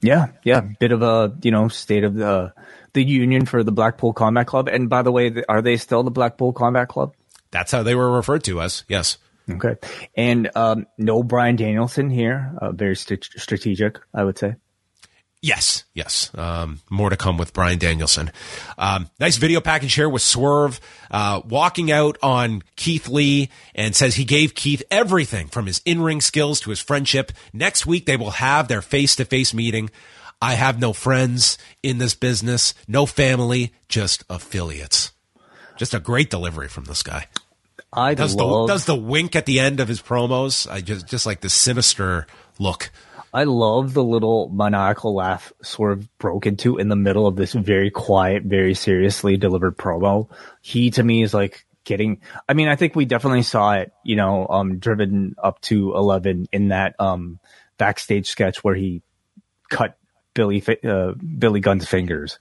Yeah. Bit of a, state of the union for the Blackpool Combat Club. And by the way, are they still the Blackpool Combat Club? That's how they were referred to as, yes. Okay. And no Bryan Danielson here. Very strategic, I would say. Yes. More to come with Bryan Danielson. Nice video package here with Swerve walking out on Keith Lee, and says he gave Keith everything from his in-ring skills to his friendship. Next week, they will have their face-to-face meeting. "I have no friends in this business, no family, just affiliates." Just a great delivery from this guy. Does the wink at the end of his promos. I just like the sinister look. I love the little maniacal laugh Swerve broke into in the middle of this very quiet, very seriously delivered promo. He, to me, is like getting... I mean, I think we definitely saw it, driven up to 11 in that backstage sketch where he cut Billy Gunn's fingers.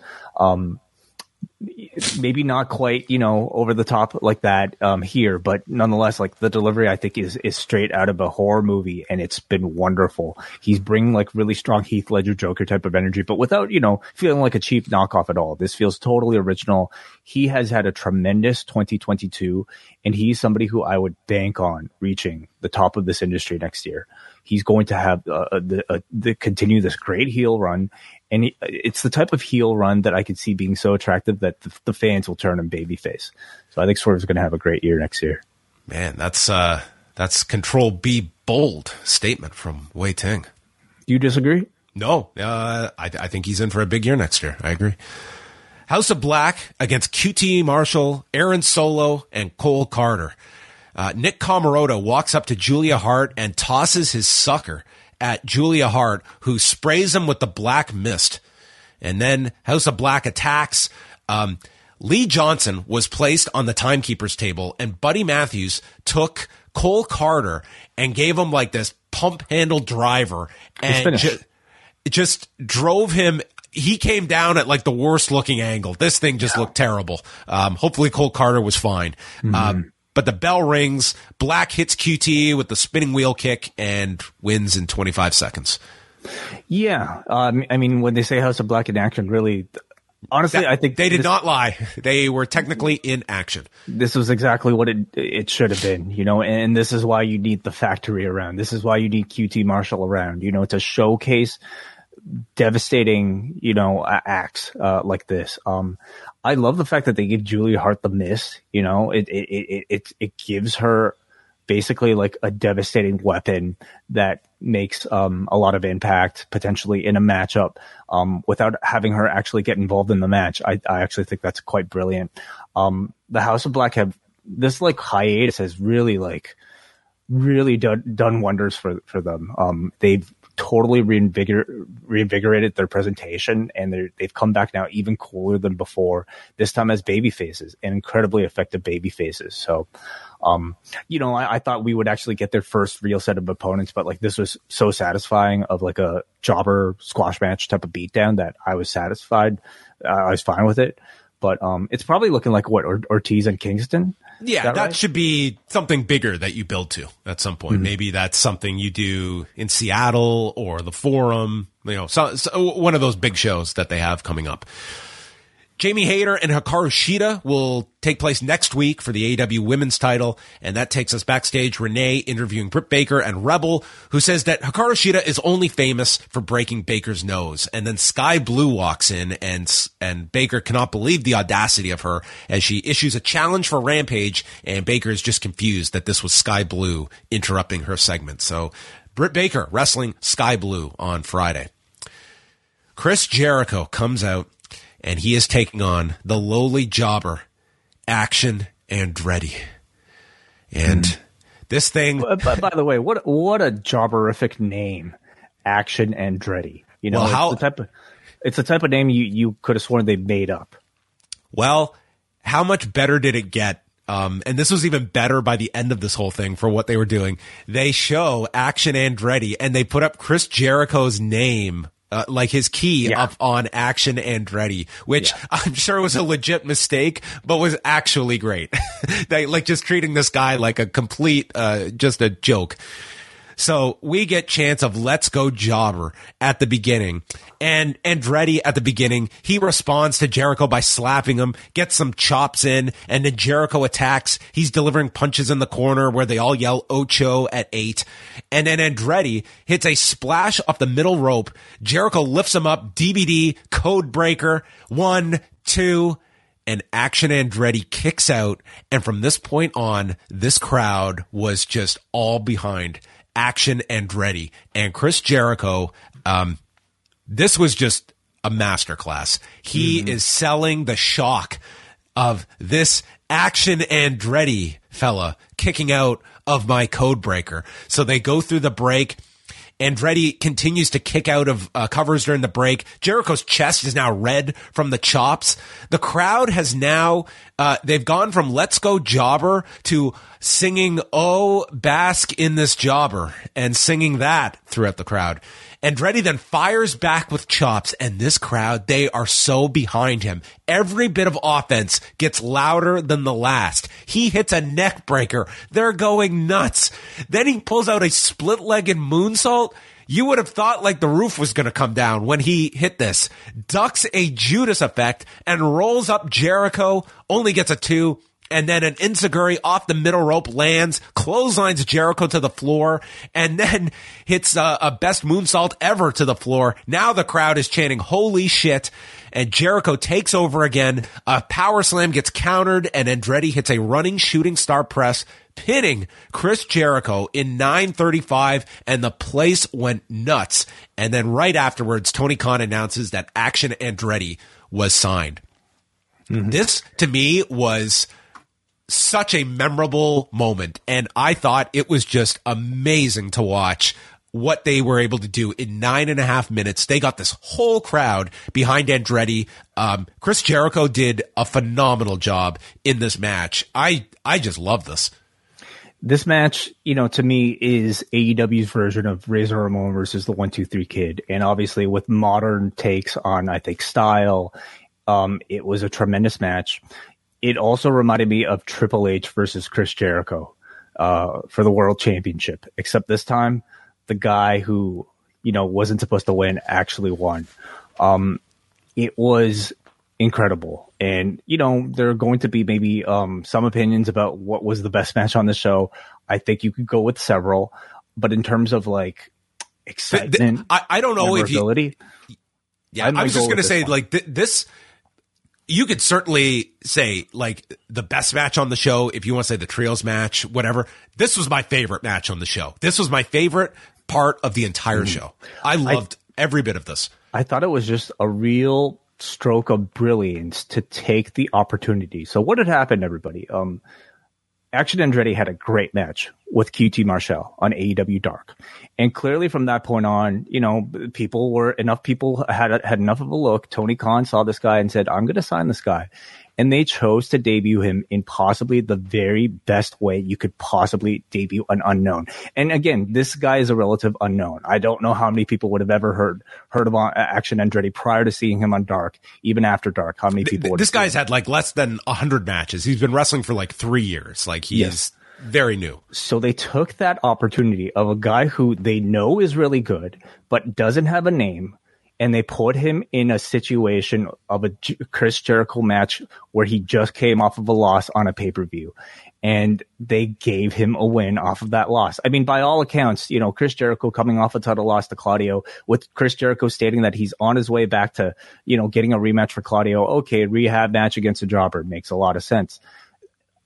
Maybe not quite, over the top like that here, but nonetheless, like the delivery, I think is straight out of a horror movie, and it's been wonderful. He's bringing like really strong Heath Ledger Joker type of energy, but without, feeling like a cheap knockoff at all. This feels totally original. He has had a tremendous 2022, and he's somebody who I would bank on reaching the top of this industry next year. He's going to have continue this great heel run. And it's the type of heel run that I could see being so attractive that the fans will turn him babyface. So I think Swerve's going to have a great year next year. Man, that's control B bold statement from Wei Ting. Do you disagree? No, I think he's in for a big year next year. I agree. House of Black against QT Marshall, Aaron Solo, and Cole Carter. Nick Comoroto walks up to Julia Hart and tosses his sucker at Julia Hart, who sprays him with the black mist. And then House of Black attacks. Lee Johnson was placed on the timekeeper's table, and Buddy Matthews took Cole Carter and gave him like this pump handle driver and just drove him. He came down at like the worst looking angle. This thing just looked terrible. Hopefully Cole Carter was fine. Mm-hmm. But the bell rings, Black hits QT with the spinning wheel kick and wins in 25 seconds. Yeah. I mean, when they say House of Black in action, really, Honestly, I think they did not lie. They were technically in action. This was exactly what it should have been, you know, and this is why you need the factory around. This is why you need QT Marshall around, you know, to showcase devastating, you know, acts like this. I love the fact that they give Julia Hart the mist, you know, it gives her basically like a devastating weapon that makes a lot of impact potentially in a matchup without having her actually get involved in the match. I actually think that's quite brilliant. The House of Black have this like hiatus has really done wonders for them. They've totally reinvigorated their presentation, and they've come back now even cooler than before, this time as baby faces and incredibly effective baby faces. So you know, I thought we would actually get their first real set of opponents, but like this was so satisfying of like a jobber squash match type of beatdown that I was satisfied. I was fine with it. But it's probably looking like what, Ortiz and Kingston? Yeah, that right? Should be something bigger that you build to at some point. Mm-hmm. Maybe that's something you do in Seattle or the Forum, you know, so one of those big shows that they have coming up. Jamie Hayter and Hikaru Shida will take place next week for the AEW women's title. And that takes us backstage. Renee interviewing Britt Baker and Rebel, who says that Hikaru Shida is only famous for breaking Baker's nose. And then Sky Blue walks in, and Baker cannot believe the audacity of her as she issues a challenge for Rampage. And Baker is just confused that this was Sky Blue interrupting her segment. So Britt Baker wrestling Sky Blue on Friday. Chris Jericho comes out, and he is taking on the lowly jobber, Action Andretti. And this thing... But by the way, what a jobberific name, Action Andretti. You know, well, it's the type of name you could have sworn they made up. Well, how much better did it get? And this was even better by the end of this whole thing for what they were doing. They show Action Andretti, and they put up Chris Jericho's name, like his key, up on Action Andretti, which I'm sure was a legit mistake, but was actually great. They like just treating this guy like a complete, just a joke. So we get chance of Let's Go Jobber at the beginning, and Andretti at the beginning, he responds to Jericho by slapping him, gets some chops in, and then Jericho attacks. He's delivering punches in the corner where they all yell Ocho at 8, and then Andretti hits a splash off the middle rope. Jericho lifts him up, DBD, code breaker, 1, 2, and Action Andretti kicks out, and from this point on, this crowd was just all behind Action Andretti and Chris Jericho. This was just a masterclass. He is selling the shock of this Action Andretti fella kicking out of my code breaker. So they go through the break. Andretti continues to kick out of covers during the break. Jericho's chest is now red from the chops. The crowd has now, they've gone from Let's Go Jobber to singing, "Oh, bask in this jobber," and singing that throughout the crowd. Andretti then fires back with chops, and this crowd, they are so behind him. Every bit of offense gets louder than the last. He hits a neck breaker. They're going nuts. Then he pulls out a split-legged moonsault. You would have thought like the roof was going to come down when he hit this. Ducks a Judas effect and rolls up Jericho, only gets a 2. And then an enziguri off the middle rope lands, clotheslines Jericho to the floor, and then hits a best moonsault ever to the floor. Now the crowd is chanting, "Holy shit." And Jericho takes over again. A power slam gets countered, and Andretti hits a running shooting star press, pinning Chris Jericho in 9:35, and the place went nuts. And then right afterwards, Tony Khan announces that Action Andretti was signed. This, to me, was such a memorable moment, and I thought it was just amazing to watch what they were able to do in 9.5 minutes. They got this whole crowd behind Andretti. Chris Jericho did a phenomenal job in this match. I just love this. This match, you know, to me is AEW's version of Razor Ramon versus the 1-2-3 Kid, and obviously with modern takes on, I think, style. It was a tremendous match. It also reminded me of Triple H versus Chris Jericho for the World Championship, except this time the guy who, you know, wasn't supposed to win actually won. It was incredible. And, you know, there are going to be maybe some opinions about what was the best match on the show. I think you could go with several. But in terms of, like, excitement, I don't know if you... Yeah, I was just going to say, like, this... You could certainly say, like, the best match on the show, if you want to say the trios match, whatever. This was my favorite match on the show. This was my favorite part of the entire show. I loved every bit of this. I thought it was just a real stroke of brilliance to take the opportunity. So what had happened, everybody? Action Andretti had a great match with QT Marshall on AEW Dark. And clearly from that point on, you know, people had enough of a look. Tony Khan saw this guy and said, I'm going to sign this guy. And they chose to debut him in possibly the very best way you could possibly debut an unknown. And again, this guy is a relative unknown. I don't know how many people would have ever heard of Action Andretti prior to seeing him on Dark, even after Dark. How many people would have seen him? Had like less than 100 matches. He's been wrestling for like 3 years. Like he is very new. So they took that opportunity of a guy who they know is really good, but doesn't have a name. And they put him in a situation of a Chris Jericho match where he just came off of a loss on a pay-per-view. And they gave him a win off of that loss. I mean, by all accounts, you know, Chris Jericho coming off a title loss to Claudio, with Chris Jericho stating that he's on his way back to, you know, getting a rematch for Claudio. Okay, rehab match against a jobber makes a lot of sense.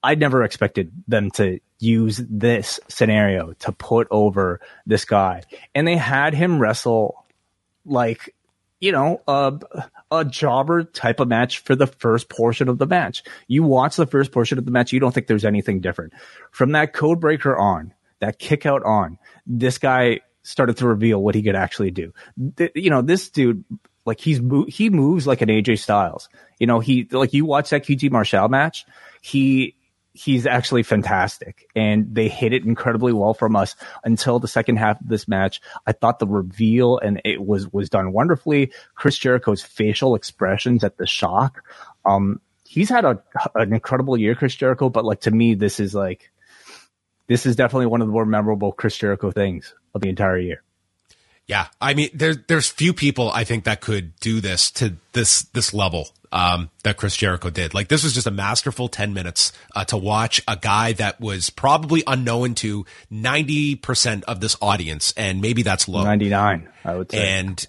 I never expected them to use this scenario to put over this guy. And they had him wrestle like... you know, a jobber type of match for the first portion of the match. You watch the first portion of the match, you don't think there's anything different. From that code breaker on, that kick out on, this guy started to reveal what he could actually do. You know, this dude, like he moves like an AJ Styles. You know, he like you watch that QT Marshall match, he's actually fantastic, and they hit it incredibly well from us until the second half of this match. I thought the reveal and it was done wonderfully. Chris Jericho's facial expressions at the shock. He's had an incredible year, Chris Jericho, but like to me, this is definitely one of the more memorable Chris Jericho things of the entire year. Yeah, I mean, there's few people I think that could do this to this level. That Chris Jericho did. Like, this was just a masterful 10 minutes to watch a guy that was probably unknown to 90% of this audience, and maybe that's low. 99, I would say. And,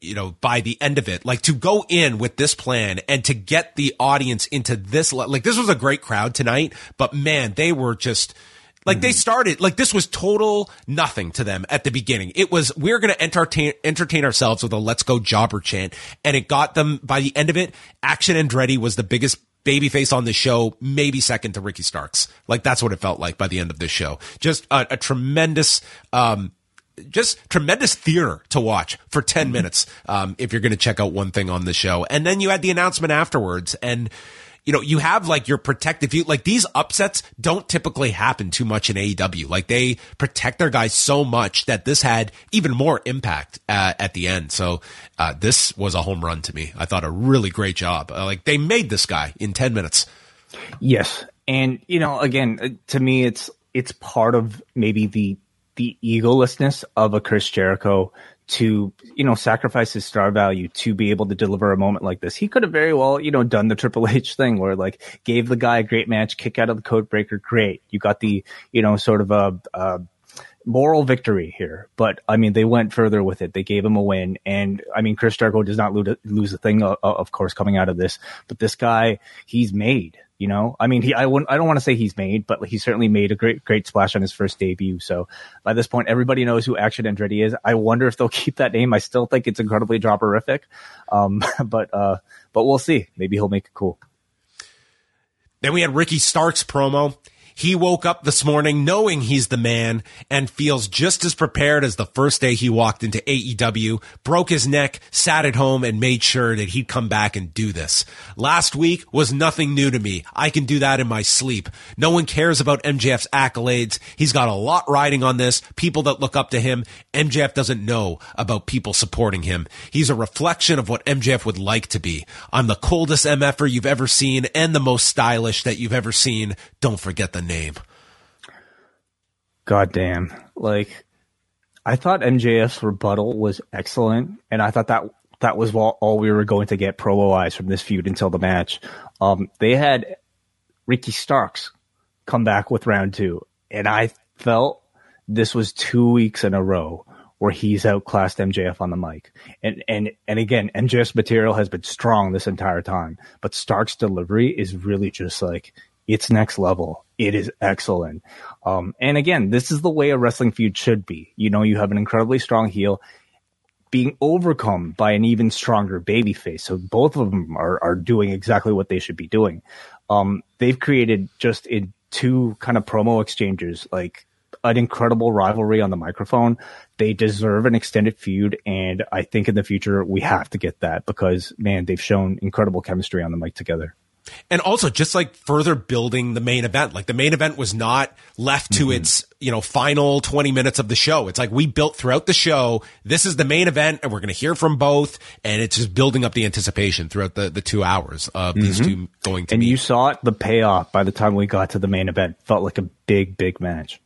you know, by the end of it, like, to go in with this plan and to get the audience into this, like, this was a great crowd tonight, but man, they were just... like they started, like this was total nothing to them at the beginning. It was, we're going to entertain ourselves with a let's go jobber chant. And it got them, by the end of it, Action Andretti was the biggest babyface on the show, maybe second to Ricky Starks. Like that's what it felt like by the end of this show. Just a tremendous, tremendous theater to watch for 10 minutes. If you're going to check out one thing on the show. And then you had the announcement afterwards, and you know, you have like your protective view, like these upsets don't typically happen too much in AEW. Like they protect their guys so much that this had even more impact at the end. So this was a home run to me. I thought a really great job. Like they made this guy in 10 minutes. Yes. And, you know, again, to me, it's part of maybe the egolessness of a Chris Jericho to, you know, sacrifice his star value to be able to deliver a moment like this. He could have very well, you know, done the Triple H thing where like gave the guy a great match, kick out of the code breaker. Great. You got the, you know, sort of a moral victory here. But I mean, they went further with it. They gave him a win. And I mean, Chris Jericho does not lose a thing, of course, coming out of this, but this guy, he's made. You know, I mean, I don't want to say he's made, but he certainly made a great splash on his first debut. So by this point, everybody knows who Action Andretti is. I wonder if they'll keep that name. I still think it's incredibly jobberific, but we'll see. Maybe he'll make it cool. Then we had Ricky Starks' promo. He woke up this morning knowing he's the man and feels just as prepared as the first day he walked into AEW, broke his neck, sat at home, and made sure that he'd come back and do this. Last week was nothing new to me. I can do that in my sleep. No one cares about MJF's accolades. He's got a lot riding on this. People that look up to him. MJF doesn't know about people supporting him. He's a reflection of what MJF would like to be. I'm the coldest MFer you've ever seen and the most stylish that you've ever seen. Don't forget the name. Goddamn. Like, I thought MJF's rebuttal was excellent, and I thought that that was all we were going to get promo-wise from this feud until the match. They had Ricky Starks come back with round two, and I felt this was 2 weeks in a row where he's outclassed MJF on the mic. And again, MJF's material has been strong this entire time, but Stark's delivery is really just like, it's next level. It is excellent. And again, this is the way a wrestling feud should be. You know, you have an incredibly strong heel being overcome by an even stronger babyface. So both of them are doing exactly what they should be doing. They've created just in two kind of promo exchanges, like, an incredible rivalry on the microphone. They deserve an extended feud, and I think in the future we have to get that because, man, they've shown incredible chemistry on the mic together. And also just like further building the main event. Like the main event was not left to its, you know, final 20 minutes of the show. It's like we built throughout the show. This is the main event and we're going to hear from both. And it's just building up the anticipation throughout the 2 hours of these two going to meet. You saw it, the payoff by the time we got to the main event felt like a big, big match.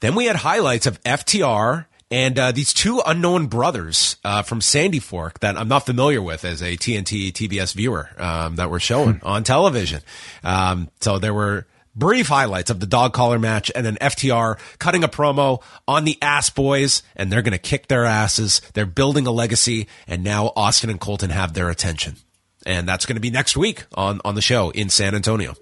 Then we had highlights of FTR and these two unknown brothers from Sandy Fork that I'm not familiar with as a TNT TBS viewer that were shown on television. So there were brief highlights of the dog collar match and then FTR cutting a promo on the Ass Boys, and they're going to kick their asses. They're building a legacy, and now Austin and Colton have their attention. And that's going to be next week on the show in San Antonio.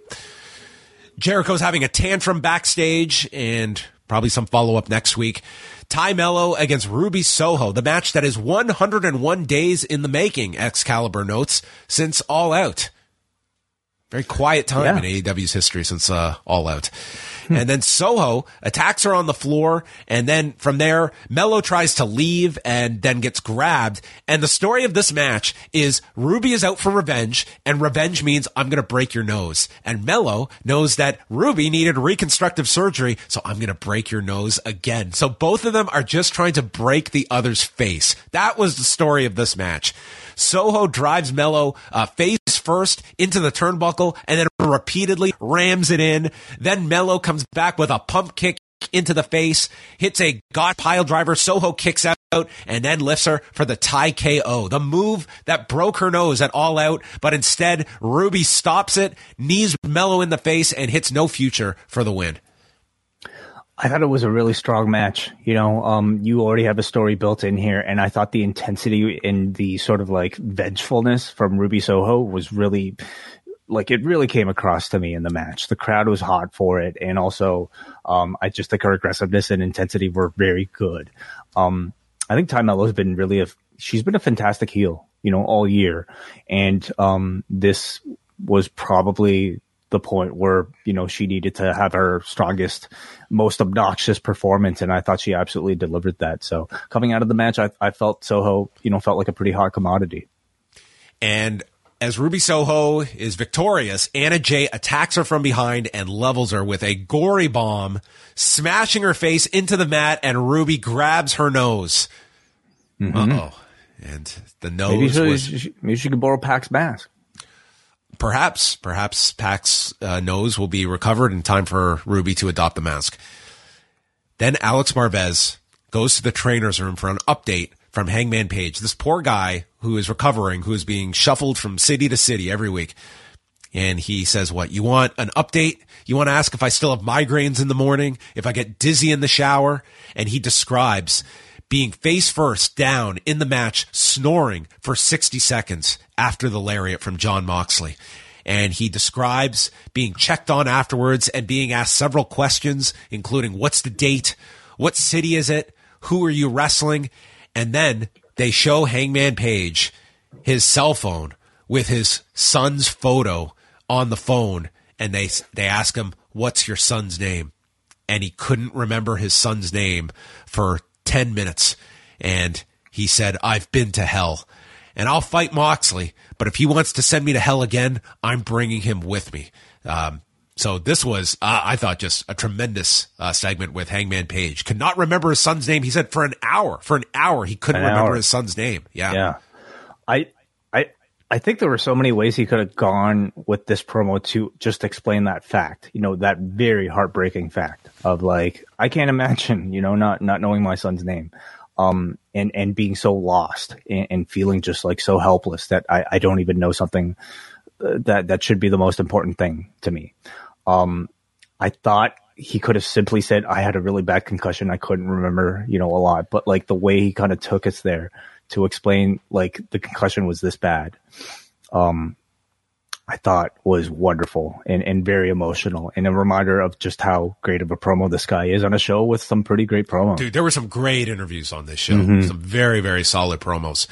Jericho's having a tantrum backstage, and probably some follow-up next week. Ty Mello against Ruby Soho, the match that is 101 days in the making, Excalibur notes, since All Out. Very quiet time in AEW's history since All Out. And then Soho attacks her on the floor, and then from there, Mello tries to leave and then gets grabbed. And the story of this match is Ruby is out for revenge, and revenge means I'm going to break your nose. And Mello knows that Ruby needed reconstructive surgery, so I'm going to break your nose again. So both of them are just trying to break the other's face. That was the story of this match. Soho drives Mello face first into the turnbuckle and then repeatedly rams it in. Then Mello comes back with a pump kick into the face, hits a god pile driver. Soho kicks out and then lifts her for the tie KO, the move that broke her nose at All Out. But instead, Ruby stops it, knees Mello in the face, and hits No Future for the win. I thought it was a really strong match. You know, you already have a story built in here, and I thought the intensity and the sort of like vengefulness from Ruby Soho was really, like, it really came across to me in the match. The crowd was hot for it, and also, I just think her aggressiveness and intensity were very good. I think Ty Mello's been really she's been a fantastic heel, you know, all year, and this was probably the point where, you know, she needed to have her strongest, most obnoxious performance, and I thought she absolutely delivered that. So coming out of the match, I felt Soho, you know, felt like a pretty hot commodity. And as Ruby Soho is victorious, Anna Jay attacks her from behind and levels her with a gory bomb, smashing her face into the mat, and Ruby grabs her nose. Uh-oh. And the nose maybe she could borrow Pac's mask. Perhaps Pac's nose will be recovered in time for Ruby to adopt the mask. Then Alex Marvez goes to the trainer's room for an update from Hangman Page. This poor guy who is recovering, who is being shuffled from city to city every week. And he says, what, you want an update? You want to ask if I still have migraines in the morning, if I get dizzy in the shower? And he describes being face first down in the match, snoring for 60 seconds after the lariat from Jon Moxley. And he describes being checked on afterwards and being asked several questions, including what's the date, what city is it, who are you wrestling? And then they show Hangman Page his cell phone with his son's photo on the phone, and they ask him, what's your son's name? And he couldn't remember his son's name for 10 minutes, and he said, I've been to hell, and I'll fight Moxley, but if he wants to send me to hell again, I'm bringing him with me. So this was, I thought, just a tremendous segment with Hangman Page. Could not remember his son's name. He said for an hour, he couldn't remember his son's name. Yeah. I think there were so many ways he could have gone with this promo to just explain that fact, you know, that very heartbreaking fact of, like, I can't imagine, you know, not knowing my son's name. and being so lost and feeling just like so helpless that I don't even know something that should be the most important thing to me. I thought he could have simply said, I had a really bad concussion. I couldn't remember, a lot, but like the way he kind of took us there to explain like the concussion was this bad, I thought was wonderful and very emotional, and a reminder of just how great of a promo this guy is on a show with some pretty great promos. Dude, there were some great interviews on this show. Mm-hmm. Some very, very solid promos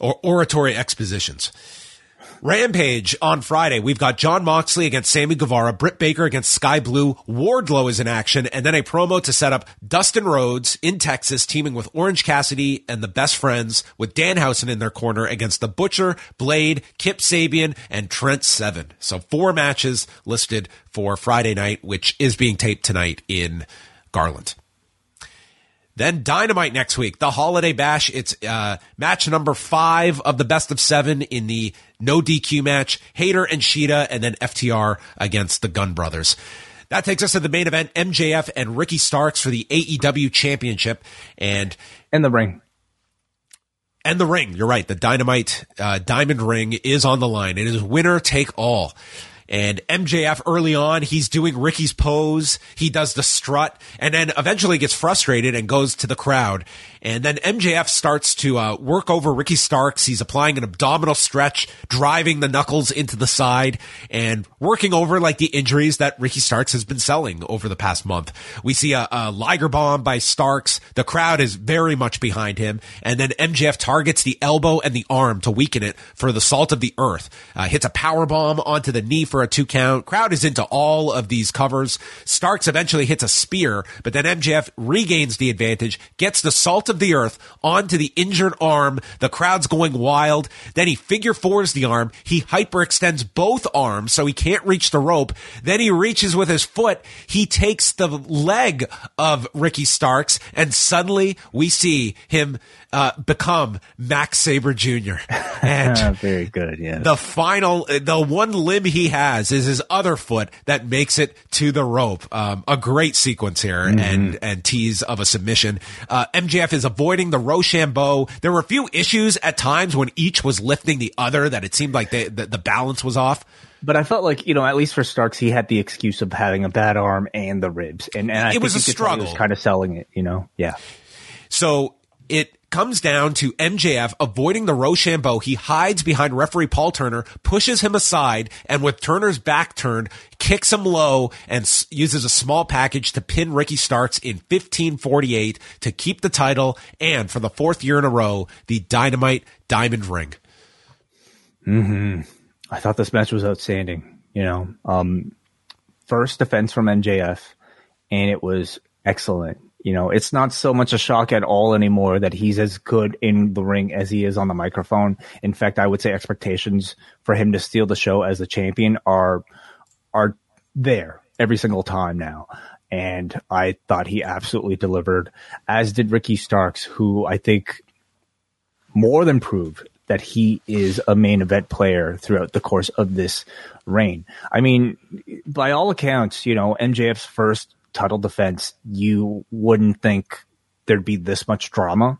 or oratory expositions. Rampage on Friday. We've got Jon Moxley against Sammy Guevara, Britt Baker against Sky Blue, Wardlow is in action, and then a promo to set up Dustin Rhodes in Texas teaming with Orange Cassidy and the Best Friends with Danhausen in their corner against The Butcher, Blade, Kip Sabian, and Trent Seven. So 4 matches listed for Friday night, which is being taped tonight in Garland. Then Dynamite next week, the Holiday Bash. It's match number 5 of the best of 7 in the no DQ match. Hayter and Shida, and then FTR against the Gun Brothers. That takes us to the main event, MJF and Ricky Starks for the AEW Championship. And the ring. And the ring, you're right. The Dynamite diamond ring is on the line. It is winner take all. And MJF early on, he's doing Ricky's pose. He does the strut and then eventually gets frustrated and goes to the crowd. And then MJF starts to work over Ricky Starks. He's applying an abdominal stretch, driving the knuckles into the side and working over like the injuries that Ricky Starks has been selling over the past month. We see a Liger bomb by Starks. The crowd is very much behind him. And then MJF targets the elbow and the arm to weaken it for the Salt of the Earth. Hits a power bomb onto the knee for a 2 count. Crowd is into all of these covers. Starks eventually hits a spear, but then MJF regains the advantage, gets the Salt of the Earth onto the injured arm. The crowd's going wild. Then he figure fours the arm. He hyperextends both arms so he can't reach the rope. Then he reaches with his foot. He takes the leg of Ricky Starks, and suddenly we see him become Max Sabre Jr. And very good, yeah. The final, the one limb he has is his other foot that makes it to the rope. A great sequence here, mm-hmm. and tease of a submission. MJF is avoiding the Rochambeau. There were a few issues at times when each was lifting the other that it seemed like the balance was off. But I felt like, at least for Starks, he had the excuse of having a bad arm and the ribs, and I think was a struggle. He was kind of selling it, Yeah. So it comes down to MJF avoiding the Rochambeau. He hides behind referee Paul Turner, pushes him aside, and with Turner's back turned, kicks him low and uses a small package to pin Ricky Starks in 15:48 to keep the title and, for the 4th year in a row, the Dynamite Diamond Ring. Mm-hmm. I thought this match was outstanding. First defense from MJF, and it was excellent. It's not so much a shock at all anymore that he's as good in the ring as he is on the microphone. In fact, I would say expectations for him to steal the show as the champion are there every single time now. And I thought he absolutely delivered, as did Ricky Starks, who I think more than proved that he is a main event player throughout the course of this reign. I mean, by all accounts, MJF's first title defense, you wouldn't think there'd be this much drama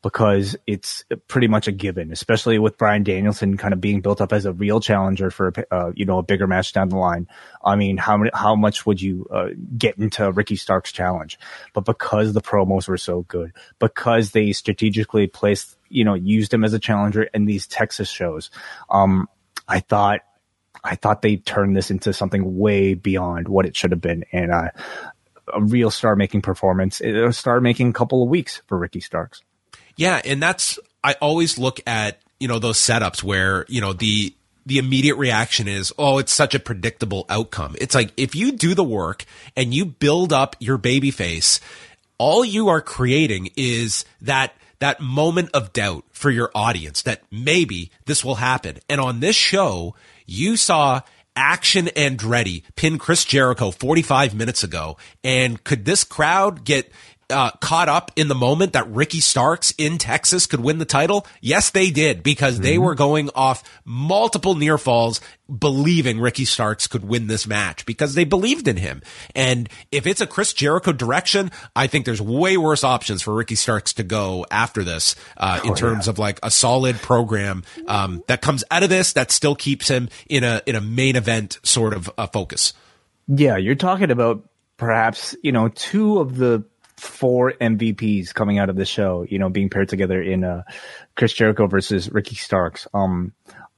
because it's pretty much a given, especially with Bryan Danielson kind of being built up as a real challenger for a bigger match down the line. I mean, how much would you get into Ricky Stark's challenge? But because the promos were so good, because they strategically placed, used him as a challenger in these Texas shows, I thought they turned this into something way beyond what it should have been. And a real star-making performance, a star-making couple of weeks for Ricky Starks. Yeah, and that's, I always look at, those setups where, the immediate reaction is, oh, it's such a predictable outcome. It's like, if you do the work and you build up your babyface, all you are creating is that moment of doubt for your audience that maybe this will happen. And on this show, you saw Action Andretti pin Chris Jericho 45 minutes ago, and could this crowd get caught up in the moment that Ricky Starks in Texas could win the title? Yes, they did, because they were going off multiple near falls, believing Ricky Starks could win this match because they believed in him. And if it's a Chris Jericho direction, I think there's way worse options for Ricky Starks to go after this in terms of like a solid program that comes out of this that still keeps him in a main event sort of focus. Yeah, you're talking about perhaps, you know, two of the four MVPs coming out of the show, you know, being paired together in Chris Jericho versus Ricky Starks.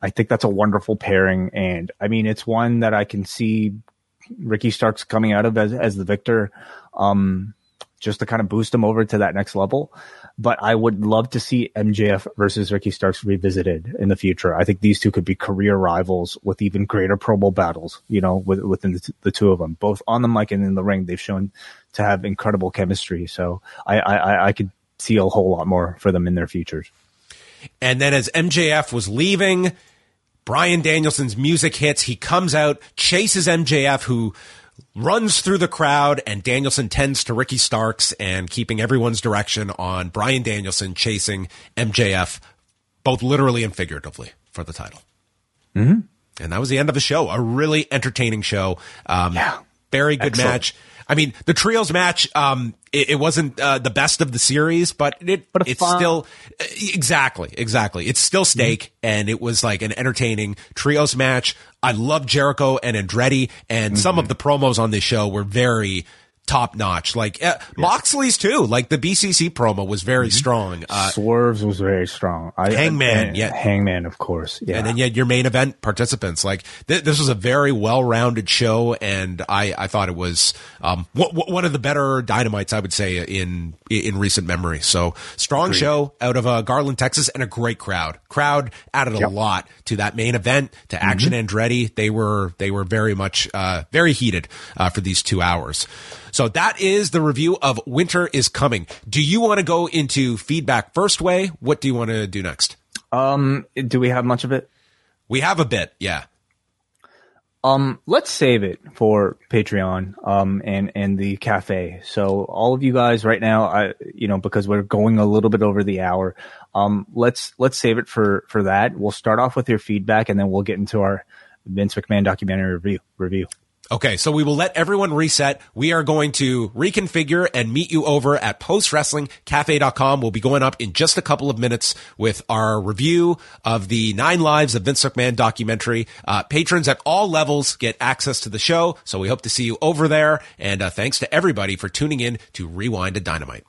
I think that's a wonderful pairing, and I mean, it's one that I can see Ricky Starks coming out of as the victor, just to kind of boost him over to that next level. But I would love to see MJF versus Ricky Starks revisited in the future. I think these two could be career rivals with even greater Pro Bowl battles, you know, within the two of them, both on the mic and in the ring. They've shown to have incredible chemistry. So I could see a whole lot more for them in their futures. And then as MJF was leaving, Bryan Danielson's music hits. He comes out, chases MJF, who runs through the crowd, and Danielson tends to Ricky Starks and keeping everyone's direction on Bryan Danielson chasing MJF, both literally and figuratively, for the title. Mm-hmm. And that was the end of the show. A really entertaining show. Very good match. I mean, the trios match, it wasn't the best of the series, but it's still exactly. It's still stake, and it was like an entertaining trios match. I love Jericho and Andretti, and some of the promos on this show were very top notch. Like Moxley's too. Like the BCC promo was very strong. Swerves was very strong. Hangman, of course. Yeah. And then you had your main event participants. Like this was a very well rounded show, and I thought it was one of the better Dynamites, I would say, in recent memory. So strong show out of Garland, Texas, and a great crowd. Crowd added a lot to that main event. To Action Andretti, they were very much very heated for these 2 hours. So that is the review of Winter is Coming. Do you want to go into feedback first, Way? What do you want to do next? Do we have much of it? We have a bit, yeah. Let's save it for Patreon and the cafe. So all of you guys right now, because we're going a little bit over the hour, let's save it for that. We'll start off with your feedback, and then we'll get into our Vince McMahon documentary review. Okay, so we will let everyone reset. We are going to reconfigure and meet you over at postwrestlingcafe.com. We'll be going up in just a couple of minutes with our review of the 9 Lives of Vince McMahon documentary. Patrons at all levels get access to the show, so we hope to see you over there. And thanks to everybody for tuning in to Rewind to Dynamite.